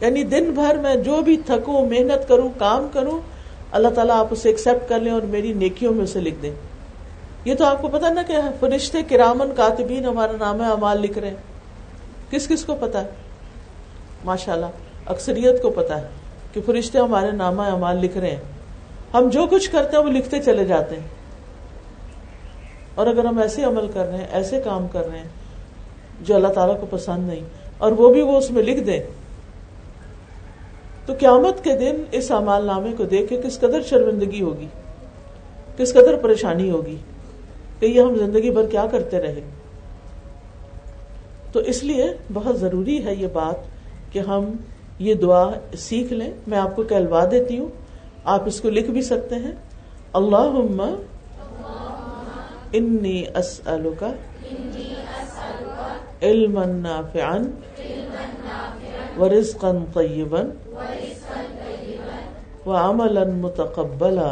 یعنی دن بھر میں جو بھی تھکوں، محنت کروں، کام کروں، اللہ تعالیٰ آپ اسے ایکسیپٹ کر لیں اور میری نیکیوں میں اسے لکھ دیں. یہ تو آپ کو پتا نا کہ فرشتے کرامن کاتبین ہمارا نام ہے اعمال لکھ رہے ہیں. کس کس کو پتا ہے؟ ماشاءاللہ اکثریت کو پتا ہے کہ فرشتے ہمارے نام ہے اعمال لکھ رہے ہیں. ہم جو کچھ کرتے ہیں وہ لکھتے چلے جاتے ہیں، اور اگر ہم ایسے عمل کر رہے ہیں، ایسے کام کر رہے ہیں جو اللہ تعالیٰ کو پسند نہیں، اور وہ بھی وہ اس میں لکھ دیں، تو قیامت کے دن اس اعمال نامے کو دیکھ کے کس قدر شرمندگی ہوگی، کس قدر پریشانی ہوگی کہ یہ ہم زندگی بھر کیا کرتے رہے. تو اس لیے بہت ضروری ہے یہ بات کہ ہم یہ دعا سیکھ لیں. میں آپ کو کہلوا دیتی ہوں، آپ اس کو لکھ بھی سکتے ہیں. اللہم انی اسألک علما نافعا ورزقا طیبا وعملا متقبلا.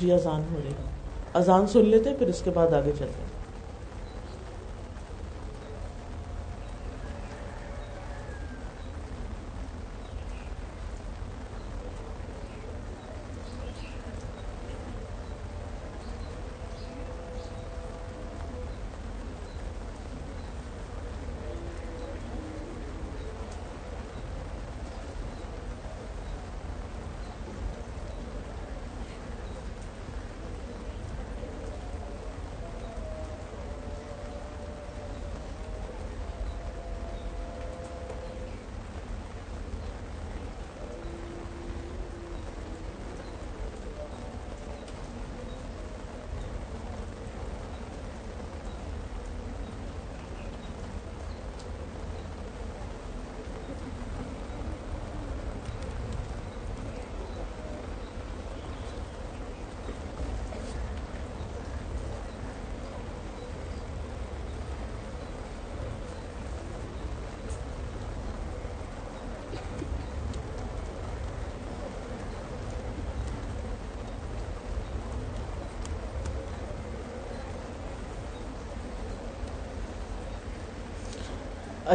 جی اذان ہو رہی ہے، اذان سن لیتے پھر اس کے بعد آگے چلتے ہیں.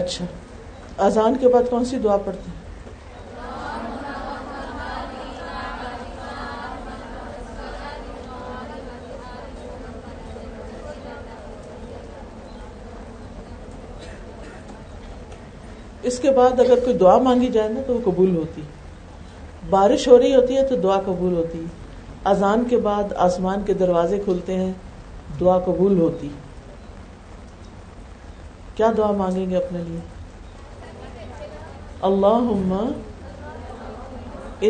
اچھا، اذان کے بعد کون سی دعا پڑھتے ہیں؟ اس کے بعد اگر کوئی دعا مانگی جائے نا تو وہ قبول ہوتی. بارش ہو رہی ہوتی ہے تو دعا قبول ہوتی. اذان کے بعد آسمان کے دروازے کھلتے ہیں، دعا قبول ہوتی. کیا دعا مانگیں گے اپنے لیے؟ اللہم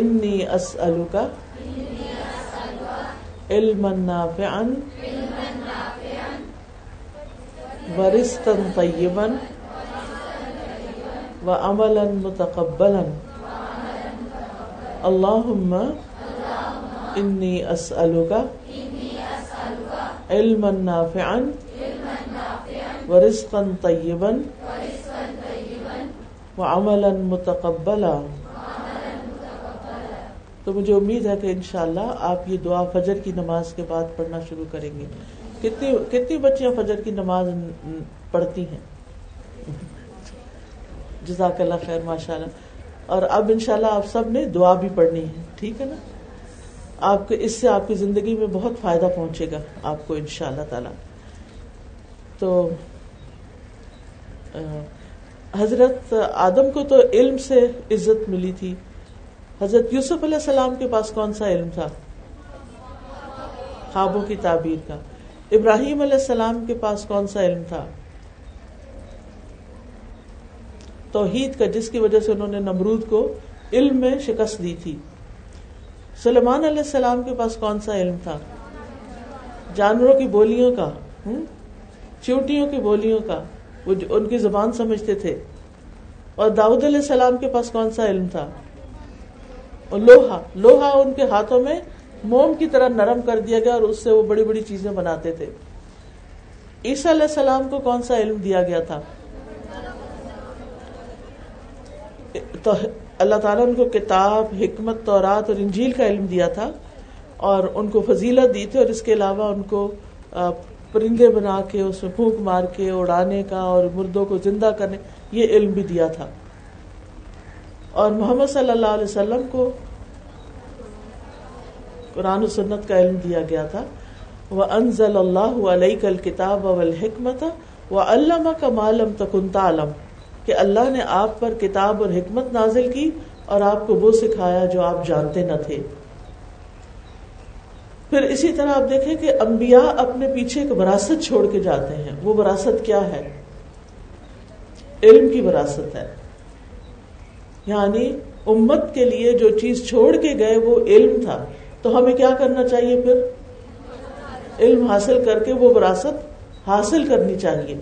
انی اسألک علما نافعا ورزقا طیبا وعملا متقبلا. اللہم انی اسألک علما نافعا ورزقا طیبا وعملا متقبلا. تو مجھے امید ہے کہ انشاءاللہ آپ یہ دعا فجر کی نماز کے بعد پڑھنا شروع کریں گے. کتنی بچیاں فجر کی نماز پڑھتی ہیں؟ جزاک اللہ خیر، ماشاءاللہ. اور اب انشاءاللہ آپ سب نے دعا بھی پڑھنی ہے، ٹھیک ہے نا؟ آپ کو اس سے آپ کی زندگی میں بہت فائدہ پہنچے گا آپ کو انشاءاللہ تعالی. تو حضرت آدم کو تو علم سے عزت ملی تھی. حضرت یوسف علیہ السلام کے پاس کون سا علم تھا؟ خوابوں کی تعبیر کا. ابراہیم علیہ السلام کے پاس کون سا علم تھا؟ توحید کا، جس کی وجہ سے انہوں نے نمرود کو علم میں شکست دی تھی. سلیمان علیہ السلام کے پاس کون سا علم تھا؟ جانوروں کی بولیوں کا، چیونٹیوں کی بولیوں کا، وہ ان کی زبان سمجھتے تھے. اور داؤد علیہ السلام کے پاس کون سا علم تھا؟ اور لوہا ان کے ہاتھوں میں موم کی طرح نرم کر دیا گیا اور اس سے وہ بڑی بڑی چیزیں بناتے تھے. عیسیٰ علیہ السلام کو کون سا علم دیا گیا تھا؟ تو اللہ تعالیٰ ان کو کتاب، حکمت، تورات اور انجیل کا علم دیا تھا اور ان کو فضیلت دی تھی. اور اس کے علاوہ ان کو پرندے بنا کے، اس میں پھونک مار کے اڑانے کا اور مردوں کو زندہ کرنے، یہ علم بھی دیا تھا. اور محمد صلی اللہ علیہ وسلم کو قرآن و سنت کا علم دیا گیا تھا. وَأَنزَلَ اللَّهُ عَلَيْكَ الْكِتَابَ وَالْحِكْمَةَ وَعَلَّمَكَ مَا لَمْ تَكُنْ تَعْلَمْ، کہ اللہ نے آپ پر کتاب اور حکمت نازل کی اور آپ کو وہ سکھایا جو آپ جانتے نہ تھے. پھر اسی طرح آپ دیکھیں کہ انبیاء اپنے پیچھے ایک وراثت چھوڑ کے جاتے ہیں. وہ وراثت کیا ہے؟ علم کی وراثت ہے. یعنی امت کے لیے جو چیز چھوڑ کے گئے وہ علم تھا. تو ہمیں کیا کرنا چاہیے؟ پھر علم حاصل کر کے وہ وراثت حاصل کرنی چاہیے.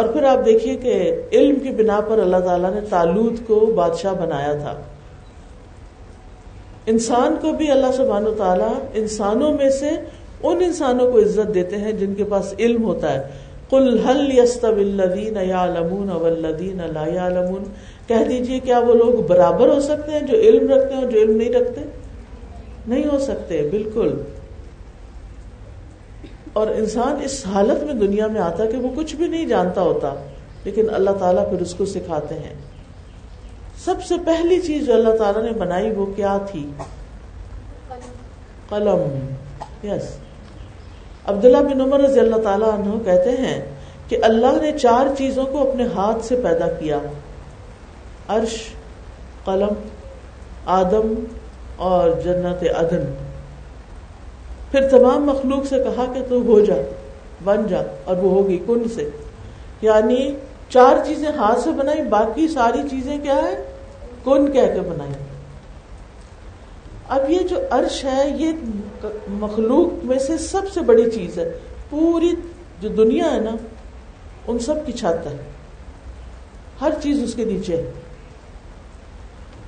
اور پھر آپ دیکھیے کہ علم کی بنا پر اللہ تعالیٰ نے طالوت کو بادشاہ بنایا تھا. انسان کو بھی اللہ سبحانہ وتعالیٰ انسانوں میں سے ان انسانوں کو عزت دیتے ہیں جن کے پاس علم ہوتا ہے. قل هل يستوي الذين يعلمون والذين لا يعلمون، کہہ دیجئے کیا وہ لوگ برابر ہو سکتے ہیں جو علم رکھتے ہیں اور جو علم نہیں رکھتے؟ نہیں ہو سکتے بالکل. اور انسان اس حالت میں دنیا میں آتا کہ وہ کچھ بھی نہیں جانتا ہوتا، لیکن اللہ تعالیٰ پھر اس کو سکھاتے ہیں. سب سے پہلی چیز جو اللہ تعالیٰ نے بنائی وہ کیا تھی؟ قلم. yes. عبداللہ بن عمر رضی اللہ تعالیٰ عنہ کہتے ہیں کہ اللہ نے چار چیزوں کو اپنے ہاتھ سے پیدا کیا: عرش، قلم، آدم اور جنت عدن. پھر تمام مخلوق سے کہا کہ تو ہو جا، بن جا، اور وہ ہوگی کن سے. یعنی چار چیزیں ہاتھ سے بنائی، باقی ساری چیزیں کیا ہے؟ کن کہہ کے بنائی. اب یہ جو عرش ہے یہ مخلوق میں سے سب سے بڑی چیز ہے. پوری جو دنیا ہے نا ان سب کی چھت ہے، ہر چیز اس کے نیچے ہے،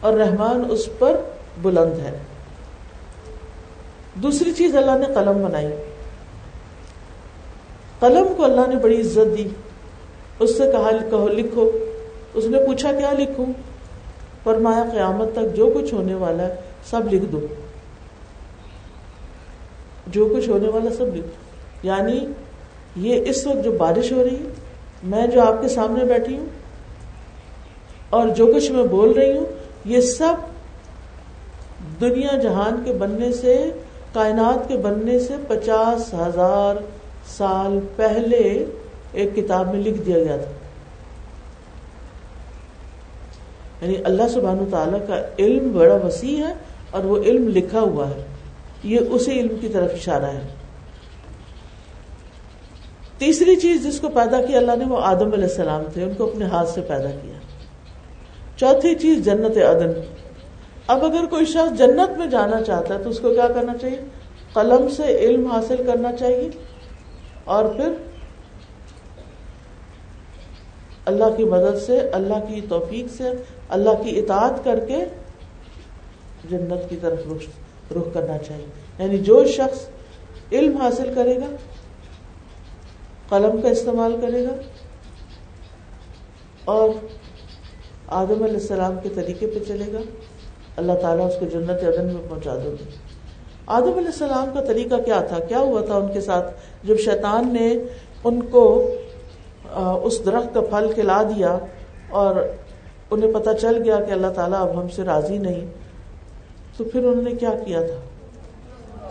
اور رحمان اس پر بلند ہے. دوسری چیز اللہ نے قلم بنائی. قلم کو اللہ نے بڑی عزت دی. اس سے کہا کہو لکھو. اس نے پوچھا کیا لکھوں؟ فرمایا قیامت تک جو کچھ ہونے والا ہے سب لکھ دو. جو کچھ ہونے والا سب لکھ دو. یعنی یہ اس وقت جو بارش ہو رہی ہے میں جو آپ کے سامنے بیٹھی ہوں اور جو کچھ میں بول رہی ہوں یہ سب دنیا جہان کے بننے سے، کائنات کے بننے سے 50,000 سال پہلے ایک کتاب میں لکھ دیا گیا تھا. یعنی اللہ سبحانہ وتعالیٰ کا علم بڑا وسیع ہے اور وہ علم لکھا ہوا ہے. یہ اسی علم کی طرف اشارہ ہے. تیسری چیز جس کو پیدا کیا اللہ نے وہ آدم علیہ السلام تھے، ان کو اپنے ہاتھ سے پیدا کیا. چوتھی چیز جنت عدن. اب اگر کوئی شخص جنت میں جانا چاہتا ہے تو اس کو کیا کرنا چاہیے؟ قلم سے علم حاصل کرنا چاہیے اور پھر اللہ کی مدد سے، اللہ کی توفیق سے، اللہ کی اطاعت کر کے جنت کی طرف رخ کرنا چاہیے. یعنی جو شخص علم حاصل کرے گا، قلم کا استعمال کرے گا اور آدم علیہ السلام کے طریقے پہ چلے گا، اللہ تعالیٰ اس کو جنت عدن میں پہنچا دے گا. آدم علیہ السلام کا طریقہ کیا تھا؟ کیا ہوا تھا ان کے ساتھ جب شیطان نے ان کو اس درخت کا پھل کھلا دیا اور انہیں پتہ چل گیا کہ اللہ تعالیٰ اب ہم سے راضی نہیں، تو پھر انہوں نے کیا کیا تھا؟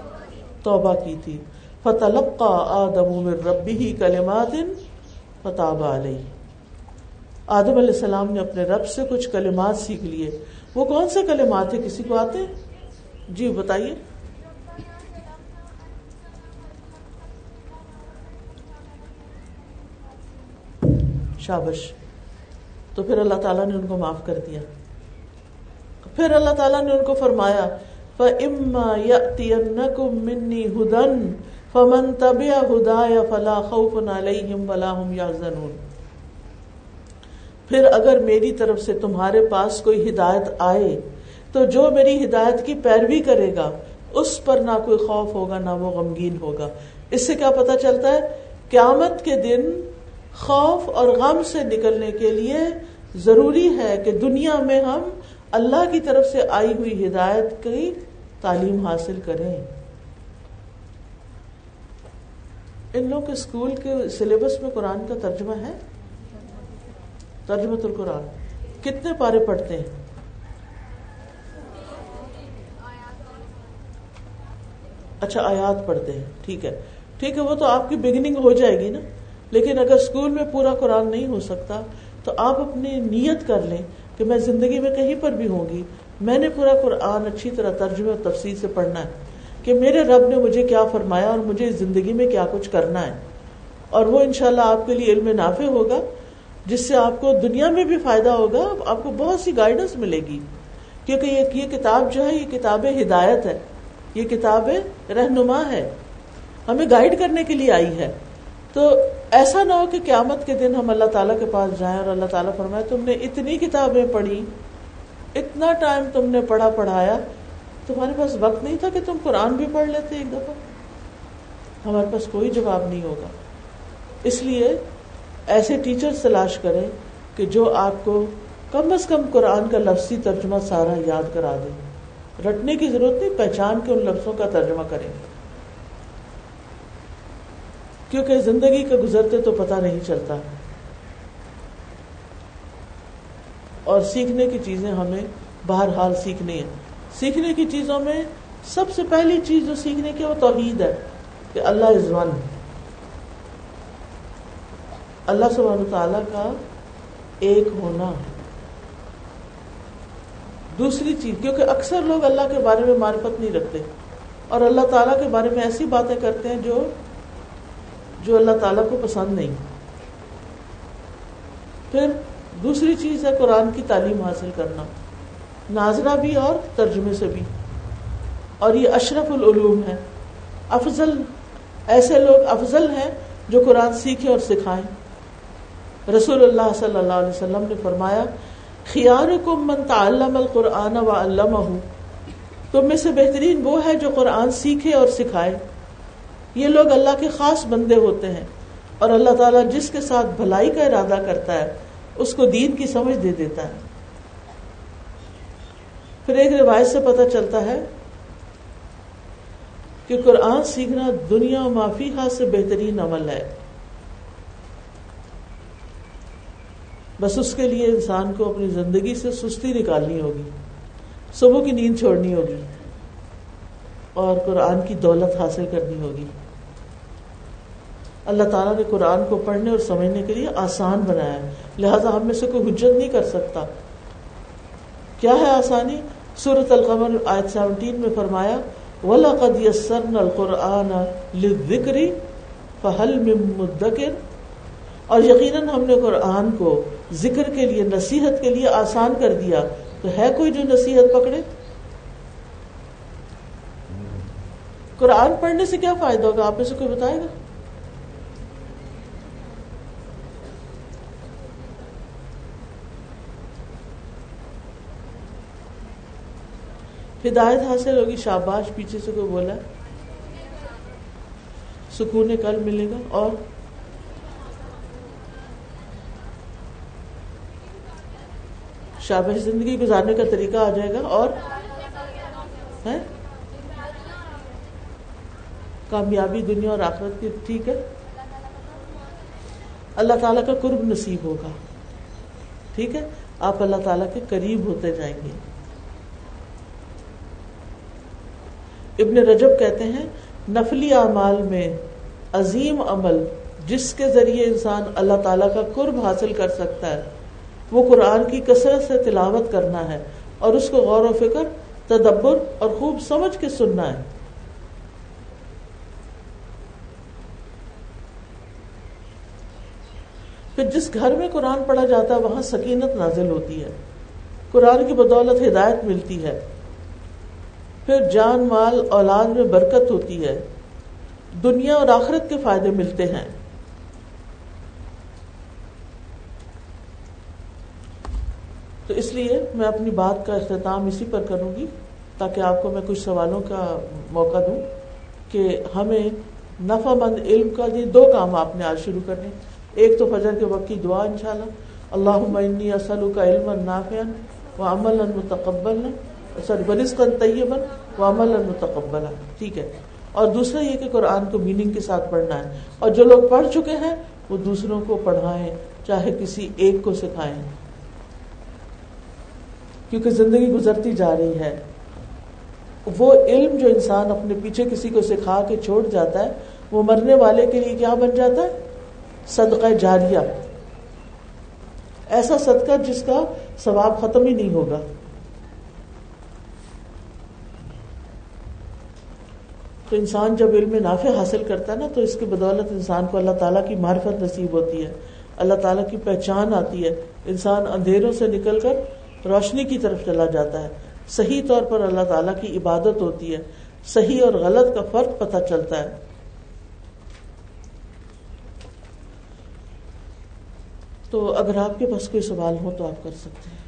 توبہ کی تھی. فَتَلَقَّى آدَمُ مِن رَبِّهِ كَلِمَاتٍ فَتَابَ عَلَيْهِ. آدم علیہ السلام نے اپنے رب سے کچھ کلمات سیکھ لیے. وہ کون سے کلمات ہیں؟ کسی کو آتے ہیں؟ جی بتائیے. شابش. تو پھر اللہ تعالیٰ نے ان کو معاف کر دیا. پھر اللہ تعالیٰ نے ان کو فرمایا فَإِمَّا يَأْتِيَنَّكُم مِّنِّي هُدًى فَمَن تَبِعَ هُدَايَ فَلَا خَوْفٌ عَلَيْهِمْ وَلَا هُمْ يَحْزَنُونَ. پھر اگر میری طرف سے تمہارے پاس کوئی ہدایت آئے تو جو میری ہدایت کی پیروی کرے گا اس پر نہ کوئی خوف ہوگا نہ وہ غمگین ہوگا. اس سے کیا پتہ چلتا ہے؟ قیامت کے دن خوف اور غم سے نکلنے کے لیے ضروری ہے کہ دنیا میں ہم اللہ کی طرف سے آئی ہوئی ہدایت کی تعلیم حاصل کریں. ان لوگوں کے اسکول کے سلیبس میں قرآن کا ترجمہ ہے، ترجمۃ القرآن. کتنے پارے پڑھتے ہیں؟ اچھا آیات پڑھتے ہیں. ٹھیک ہے ٹھیک ہے، وہ تو آپ کی بگننگ ہو جائے گی نا. لیکن اگر اسکول میں پورا قرآن نہیں ہو سکتا تو آپ اپنی نیت کر لیں کہ میں زندگی میں کہیں پر بھی ہوں گی، میں نے پورا قرآن اچھی طرح ترجمے اور تفسیر سے پڑھنا ہے کہ میرے رب نے مجھے کیا فرمایا اور مجھے زندگی میں کیا کچھ کرنا ہے. اور وہ انشاءاللہ آپ کے لیے علم نافع ہوگا جس سے آپ کو دنیا میں بھی فائدہ ہوگا، آپ کو بہت سی گائیڈنس ملے گی. کیونکہ یہ کتاب جو ہے یہ کتاب ہدایت ہے، یہ کتاب رہنما ہے، ہمیں گائیڈ کرنے کے لیے آئی ہے. تو ایسا نہ ہو کہ قیامت کے دن ہم اللہ تعالیٰ کے پاس جائیں اور اللہ تعالیٰ فرمائے تم نے اتنی کتابیں پڑھی، اتنا ٹائم تم نے پڑھایا، تمہارے پاس وقت نہیں تھا کہ تم قرآن بھی پڑھ لیتے ایک دفعہ. ہمارے پاس کوئی جواب نہیں ہوگا. اس لیے ایسے ٹیچرز تلاش کریں کہ جو آپ کو کم از کم قرآن کا لفظی ترجمہ سارا یاد کرا دیں. رٹنے کی ضرورت نہیں، پہچان کے ان لفظوں کا ترجمہ کریں، کیونکہ زندگی کے گزرتے تو پتہ نہیں چلتا. اور سیکھنے کی چیزیں ہمیں بہرحال سیکھنی ہیں. سیکھنے کی چیزوں میں سب سے پہلی چیز جو سیکھنے کی وہ توحید ہے کہ اللہ از ون. اللہ سبحانہ وتعالیٰ کا ایک ہونا. دوسری چیز، کیونکہ اکثر لوگ اللہ کے بارے میں معرفت نہیں رکھتے اور اللہ تعالیٰ کے بارے میں ایسی باتیں کرتے ہیں جو اللہ تعالیٰ کو پسند نہیں. پھر دوسری چیز ہے قرآن کی تعلیم حاصل کرنا، ناظرہ بھی اور ترجمے سے بھی. اور یہ اشرف العلوم ہے، افضل. ایسے لوگ افضل ہیں جو قرآن سیکھیں اور سکھائیں. رسول اللہ صلی اللہ علیہ وسلم نے فرمایا خیارکم من تعلم القرآن وعلمہ، تم میں سے بہترین وہ ہے جو قرآن سیکھے اور سکھائے. یہ لوگ اللہ کے خاص بندے ہوتے ہیں اور اللہ تعالیٰ جس کے ساتھ بھلائی کا ارادہ کرتا ہے اس کو دین کی سمجھ دے دیتا ہے. پھر ایک روایت سے پتہ چلتا ہے کہ قرآن سیکھنا دنیا و ما فیہا سے بہترین عمل ہے. بس اس کے لیے انسان کو اپنی زندگی سے سستی نکالنی ہوگی، صبح کی نیند چھوڑنی ہوگی اور قرآن کی دولت حاصل کرنی ہوگی. اللہ تعالیٰ نے قرآن کو پڑھنے اور سمجھنے کے لیے آسان بنایا ہے، لہٰذا ہم میں سے کوئی حجت نہیں کر سکتا. کیا ہے آسانی؟ سورۃ القمر آیت 17 میں فرمایا وَلَقَدْ يَسَّرْنَا الْقُرْآنَ لِلذِّكْرِ فَهَلْ مِن مُدَّكِرٍ، اور یقیناً ہم نے قرآن کو ذکر کے لیے، نصیحت کے لیے آسان کر دیا، تو ہے کوئی جو نصیحت پکڑے؟ قرآن پڑھنے سے کیا فائدہ ہوگا؟ آپ اسے کوئی بتائے گا؟ ہدایت حاصل ہوگی، شاباش. پیچھے سے کوئی بولا ہے؟ سکون قلب ملے گا. اور شاباش، زندگی گزارنے کا طریقہ آ جائے گا. اور کامیابی دنیا اور آخرت کی. ٹھیک ہے، اللہ تعالیٰ کا قرب نصیب ہوگا. ٹھیک ہے، آپ اللہ تعالیٰ کے قریب ہوتے جائیں گے. ابن رجب کہتے ہیں نفلی اعمال میں عظیم عمل جس کے ذریعے انسان اللہ تعالیٰ کا قرب حاصل کر سکتا ہے وہ قرآن کی کثرت سے تلاوت کرنا ہے، اور اس کو غور و فکر، تدبر اور خوب سمجھ کے سننا ہے. پھر جس گھر میں قرآن پڑھا جاتا ہے وہاں سکینت نازل ہوتی ہے، قرآن کی بدولت ہدایت ملتی ہے، پھر جان، مال، اولاد میں برکت ہوتی ہے، دنیا اور آخرت کے فائدے ملتے ہیں. تو اس لیے میں اپنی بات کا اختتام اسی پر کروں گی تاکہ آپ کو میں کچھ سوالوں کا موقع دوں کہ ہمیں نفع مند علم کا. یہ دو کام آپ نے آج شروع کرنے، ایک تو فجر کے وقت کی دعا انشاءاللہ، اللہم انی اسألک علما نافعا وعملا متقبلا، رزقاً طیباً وعملاً متقبلاً. ٹھیک ہے، اور دوسرا یہ کہ قرآن کو میننگ کے ساتھ پڑھنا ہے، اور جو لوگ پڑھ چکے ہیں وہ دوسروں کو پڑھائیں، چاہے کسی ایک کو سکھائیں، کیونکہ زندگی گزرتی جا رہی ہے. وہ علم جو انسان اپنے پیچھے کسی کو سکھا کے چھوڑ جاتا ہے وہ مرنے والے کے لیے کیا بن جاتا ہے؟ صدقہ جاریہ، ایسا صدقہ جس کا ثواب ختم ہی نہیں ہوگا. تو انسان جب علم نافع حاصل کرتا ہے نا، تو اس کی بدولت انسان کو اللہ تعالیٰ کی معرفت نصیب ہوتی ہے، اللہ تعالیٰ کی پہچان آتی ہے، انسان اندھیروں سے نکل کر روشنی کی طرف چلا جاتا ہے، صحیح طور پر اللہ تعالیٰ کی عبادت ہوتی ہے، صحیح اور غلط کا فرق پتہ چلتا ہے. تو اگر آپ کے پاس کوئی سوال ہو تو آپ کر سکتے ہیں،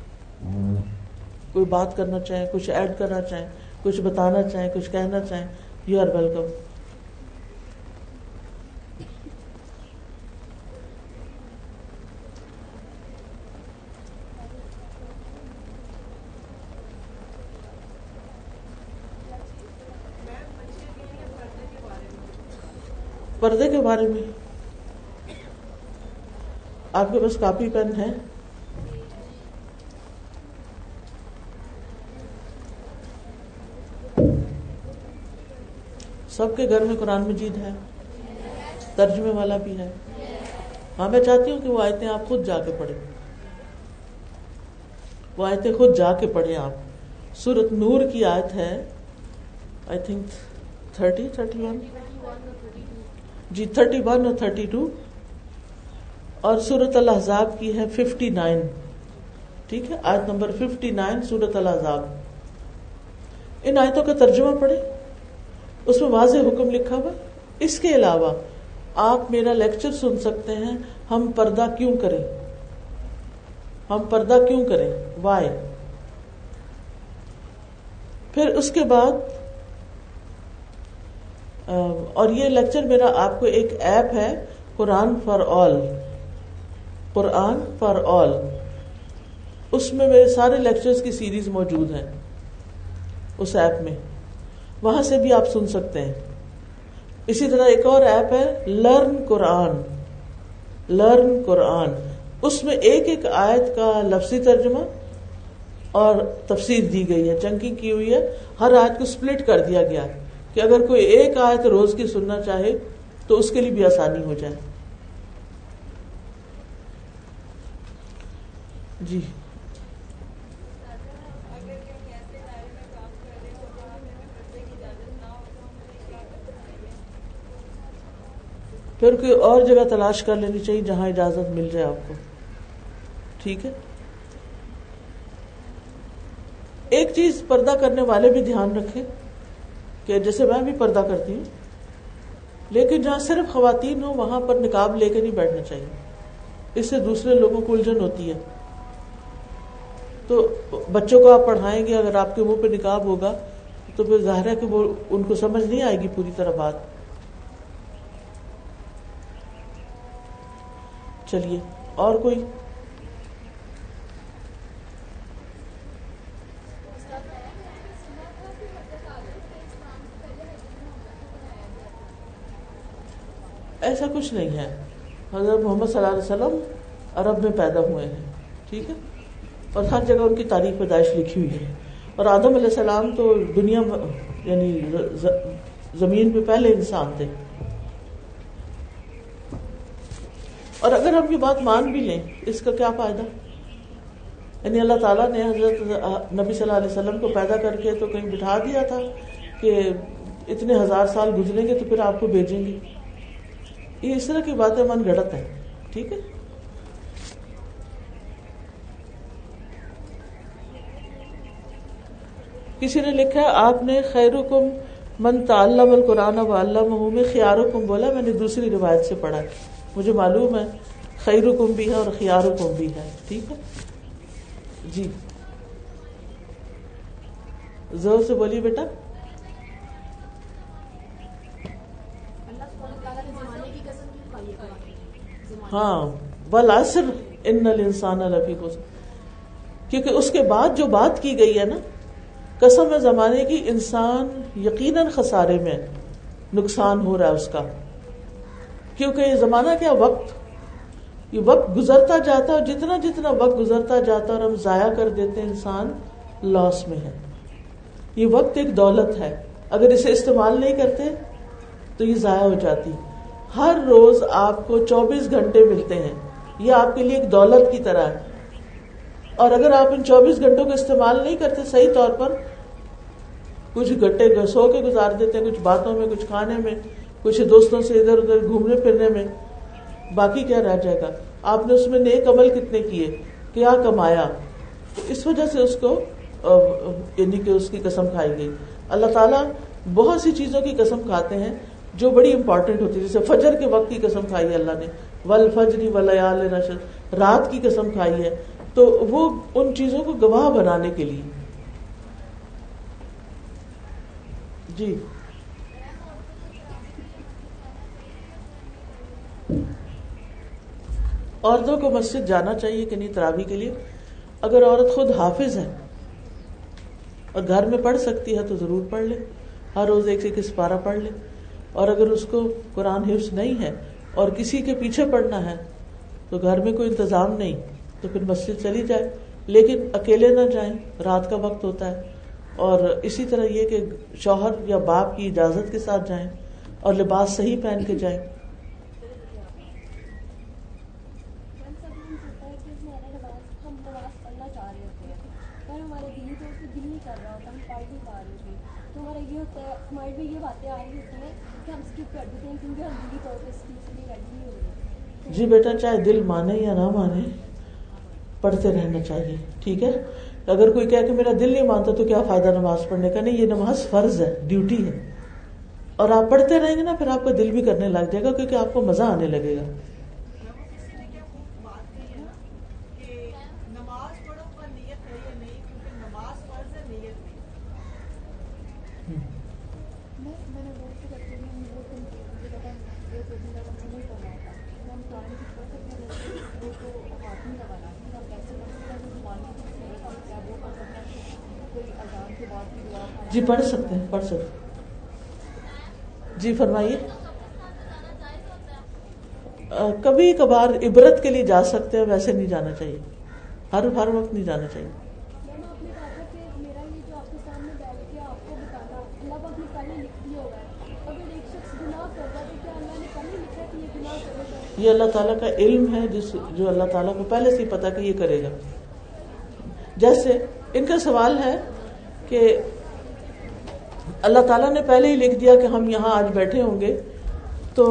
کوئی بات کرنا چاہیں، کچھ ایڈ کرنا چاہیں، کچھ بتانا چاہیں، کچھ کہنا چاہیں، یو آر ویلکم. پردے کے بارے میں آپ کے پاس کاپی پین ہے؟ سب کے گھر میں قرآن مجید ہے؟ ترجمے والا بھی ہے؟ ہاں، میں چاہتی ہوں کہ وہ آیتیں آپ خود جا کے پڑھیں، وہ آیتیں خود جا کے پڑھیں آپ. سورۃ نور کی آیت ہے آئی تھنک 31 اور 32، اور سورۃ الاحزاب کی ہے 59. ٹھیک ہے، آیت نمبر 59 سورۃ الاحزاب. ان آیتوں کا ترجمہ پڑھیں، اس میں واضح حکم لکھا ہوا. اس کے علاوہ آپ میرا لیکچر سن سکتے ہیں ہم پردہ کیوں کریں، ہم پردہ کیوں کریں، وائی. پھر اس کے بعد، اور یہ لیکچر میرا آپ کو ایک ایپ ہے قرآن for all, Quran for all, اس میں میرے سارے لیکچرز کی سیریز موجود ہیں اس ایپ میں، وہاں سے بھی آپ سن سکتے ہیں. اسی طرح ایک اور ایپ ہے لرن قرآن، لرن قرآن، اس میں ایک ایک آیت کا لفظی ترجمہ اور تفسیر دی گئی ہے, چنکنگ کی ہوئی ہے, ہر آیت کو سپلٹ کر دیا گیا ہے کہ اگر کوئی ایک آیت روز کی سننا چاہے تو اس کے لیے بھی آسانی ہو جائے. جی پھر کوئی اور جگہ تلاش کر لینی چاہیے جہاں اجازت مل جائے آپ کو. ٹھیک ہے, ایک چیز پردہ کرنے والے بھی دھیان رکھیں کہ جیسے میں بھی پردہ کرتی ہوں, لیکن جہاں صرف خواتین ہوں وہاں پر نقاب لے کے نہیں بیٹھنا چاہیے, اس سے دوسرے لوگوں کو الجھن ہوتی ہے. تو بچوں کو آپ پڑھائیں گے, اگر آپ کے منہ پہ نقاب ہوگا تو پھر ظاہر ہے کہ وہ ان کو سمجھ نہیں آئے گی پوری طرح بات. چلیے اور کوئی ایسا کچھ نہیں ہے. حضرت محمد صلی اللہ علیہ وسلم عرب میں پیدا ہوئے ہیں, ٹھیک ہے, اور ہر جگہ ان کی تاریخ پیدائش لکھی ہوئی ہے, اور آدم علیہ السلام تو دنیا یعنی زمین پہ پہلے انسان تھے. اور اگر ہم یہ بات مان بھی لیں اس کا کیا فائدہ, یعنی اللہ تعالیٰ نے حضرت نبی صلی اللہ علیہ وسلم کو پیدا کر کے تو کہیں بٹھا دیا تھا کہ اتنے ہزار سال گزریں گے تو پھر آپ کو بھیجیں گے, یہ اس طرح کی باتیں من گھڑت ہیں. ٹھیک ہے, کسی نے لکھا ہے آپ نے خیرکم من تعلم القرآن وعلمہ میں خیارکم بولا, میں نے دوسری روایت سے پڑھا, مجھے معلوم ہے خیرکم بھی ہے اور خیارکم بھی ہے. ٹھیک ہے جی, زور سے بولیے بیٹا. ہاں والعصر ان الانسان لفی خسر, کیونکہ اس کے بعد جو بات کی گئی ہے نا, قسم ہے زمانے کی, انسان یقیناً خسارے میں, نقصان ہو رہا ہے اس کا, کیونکہ یہ زمانہ کیا وقت, یہ وقت گزرتا جاتا ہے, اور جتنا جتنا وقت گزرتا جاتا اور ہم ضائع کر دیتے ہیں انسان لاس میں ہے. یہ وقت ایک دولت ہے, اگر اسے استعمال نہیں کرتے تو یہ ضائع ہو جاتی. ہر روز آپ کو 24 گھنٹے ملتے ہیں, یہ آپ کے لیے ایک دولت کی طرح ہے, اور اگر آپ ان 24 گھنٹوں کو استعمال نہیں کرتے صحیح طور پر, کچھ گھنٹے سو کے گزار دیتے ہیں, کچھ باتوں میں, کچھ کھانے میں, کچھ دوستوں سے ادھر ادھر گھومنے پھرنے میں, باقی کیا رہ جائے گا؟ آپ نے اس میں نیک عمل کتنے کیے, کیا کمایا؟ اس وجہ سے اس کو یعنی کہ اس کی قسم کھائی گئی. اللہ تعالیٰ بہت سی چیزوں کی قسم کھاتے ہیں جو بڑی امپورٹنٹ ہوتی ہے, جیسے فجر کے وقت کی قسم کھائی ہے اللہ نے, والفجر ولیال عشر, رات کی قسم کھائی ہے, تو وہ ان چیزوں کو گواہ بنانے کے لیے. جی عورتوں کو مسجد جانا چاہیے کہ نہیں تراویح کے لیے؟ اگر عورت خود حافظ ہے اور گھر میں پڑھ سکتی ہے تو ضرور پڑھ لے, ہر روز ایک سے ایک پارہ پڑھ لے, اور اگر اس کو قرآن حفظ نہیں ہے اور کسی کے پیچھے پڑھنا ہے تو گھر میں کوئی انتظام نہیں تو پھر مسجد چلی جائے, لیکن اکیلے نہ جائیں, رات کا وقت ہوتا ہے. اور اسی طرح یہ کہ شوہر یا باپ کی اجازت کے ساتھ جائیں اور لباس صحیح پہن کے جائیں. جی بیٹا, چاہے دل مانے یا نہ مانے پڑھتے رہنا چاہیے. ٹھیک ہے, اگر کوئی کہے کہ میرا دل نہیں مانتا تو کیا فائدہ نماز پڑھنے کا؟ نہیں, یہ نماز فرض ہے, ڈیوٹی ہے, اور آپ پڑھتے رہیں گے نا پھر آپ کا دل بھی کرنے لگ جائے گا, کیونکہ آپ کو مزہ آنے لگے گا. جی پڑھ سکتے ہیں, پڑھ سکتے ہیں. جی فرمائیے. کبھی کبھار عبرت کے لیے جا سکتے ہیں, ویسے نہیں جانا چاہیے, ہر وقت نہیں جانا چاہیے. یہ اللہ تعالیٰ کا علم ہے جو اللہ تعالیٰ کو پہلے سے پتا کہ یہ کرے گا. جیسے ان کا سوال ہے کہ اللہ تعالیٰ نے پہلے ہی لکھ دیا کہ ہم یہاں آج بیٹھے ہوں گے, تو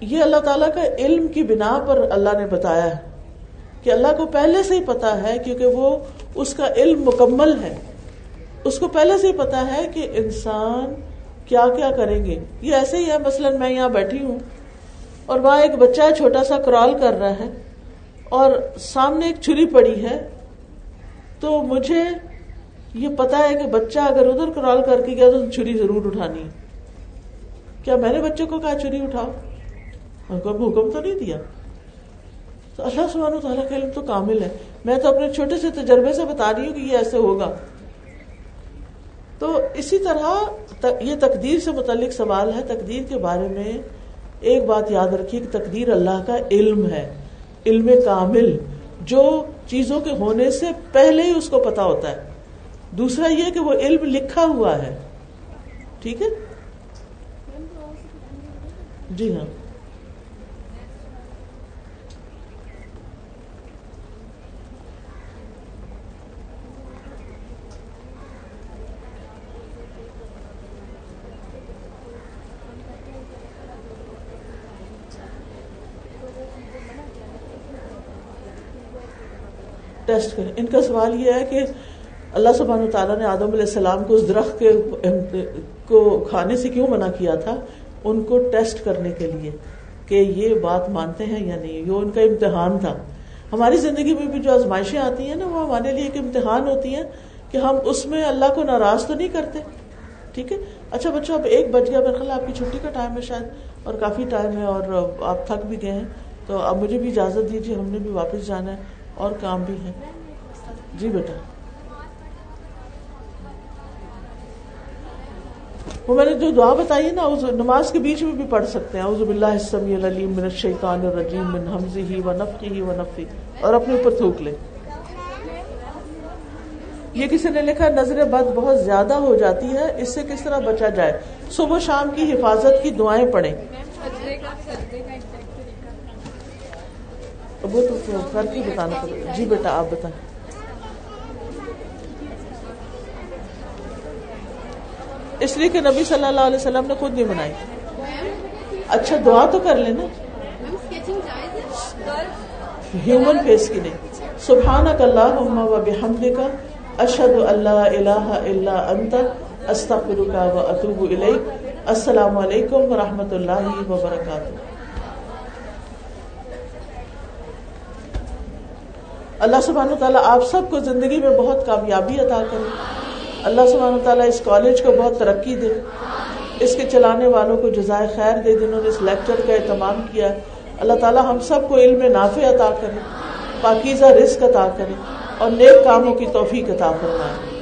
یہ اللہ تعالیٰ کا علم کی بنا پر اللہ نے بتایا ہے کہ اللہ کو پہلے سے ہی پتا ہے, کیونکہ وہ اس کا علم مکمل ہے, اس کو پہلے سے ہی پتا ہے کہ انسان کیا کیا کریں گے. یہ ایسے ہی ہے, مثلا میں یہاں بیٹھی ہوں اور وہاں ایک بچہ ہے چھوٹا سا, کرال کر رہا ہے اور سامنے ایک چھری پڑی ہے, تو مجھے یہ پتا ہے کہ بچہ اگر ادھر کرال کر کے گیا تو چھری ضرور اٹھانی ہے. کیا میں نے بچے کو کہا چھری اٹھاؤ؟ حکم تو نہیں دیا. تو اللہ سبحانہ و تعالیٰ کا علم تو کامل ہے, میں تو اپنے چھوٹے سے تجربے سے بتا رہی ہوں کہ یہ ایسے ہوگا. تو اسی طرح یہ تقدیر سے متعلق سوال ہے. تقدیر کے بارے میں ایک بات یاد رکھیے کہ تقدیر اللہ کا علم ہے, علم کامل, جو چیزوں کے ہونے سے پہلے ہی اس کو پتا ہوتا ہے. دوسرا یہ کہ وہ علم لکھا ہوا ہے. ٹھیک ہے جی ہاں. ٹیسٹ کریں. ان کا سوال یہ ہے کہ اللہ سبحانہ وتعالیٰ نے آدم علیہ السلام کو اس درخت کو کھانے سے کیوں منع کیا تھا؟ ان کو ٹیسٹ کرنے کے لیے کہ یہ بات مانتے ہیں یا نہیں. یہ ان کا امتحان تھا. ہماری زندگی میں بھی جو آزمائشیں آتی ہیں نا, وہ ہمارے لیے ایک امتحان ہوتی ہیں کہ ہم اس میں اللہ کو ناراض تو نہیں کرتے. ٹھیک ہے. اچھا بچوں, اب 1 بج گیا, برخلا آپ کی چھٹی کا ٹائم ہے شاید, اور کافی ٹائم ہے اور آپ تھک بھی گئے ہیں, تو اب مجھے بھی اجازت دیجیے, ہم نے بھی واپس جانا ہے اور کام بھی ہے. جی بیٹا, وہ میں نے جو دعا بتائی ہے نا, نماز کے بیچ میں بھی پڑھ سکتے ہیں. اعوذ باللہ السمیع العلیم من الشیطان الرجیم من حمزہ ونفخہ ونفثہ, اور اپنے اوپر تھوک لیں. یہ کسی نے لکھا, نظر بد بہت زیادہ ہو جاتی ہے, اس سے کس طرح بچا جائے؟ صبح شام کی حفاظت کی دعائیں پڑھیں. وہ تو کر کے بتانا پڑے. جی بیٹا آپ بتائیں. اس لیے کہ نبی صلی اللہ علیہ وسلم نے خود نہیں بنائی. اچھا دعا تو کر لینا, ہیومن فیس کی نہیں. سبحانک اللہم و بحمدک, اشہد ان لا الہ الا انت, استغفرک و اتوب الیک. السلام علیکم ورحمۃ اللہ وبرکاتہ. اللہ سبحانہ وتعالیٰ آپ سب کو زندگی میں بہت کامیابی عطا کرے. اللہ سبحانہ وتعالیٰ اس کالج کو بہت ترقی دے, اس کے چلانے والوں کو جزائے خیر دے جنہوں نے اس لیکچر کا اہتمام کیا. اللہ تعالیٰ ہم سب کو علم نافع عطا کرے, پاکیزہ رزق عطا کرے اور نیک کاموں کی توفیق عطا فرمائے.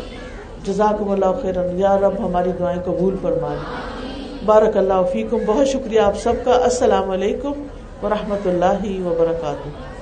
جزاکم اللہ خیرا. یا رب ہماری دعائیں قبول فرمائے. بارک اللہ فیکم. بہت شکریہ آپ سب کا. السلام علیکم ورحمۃ اللہ وبرکاتہ.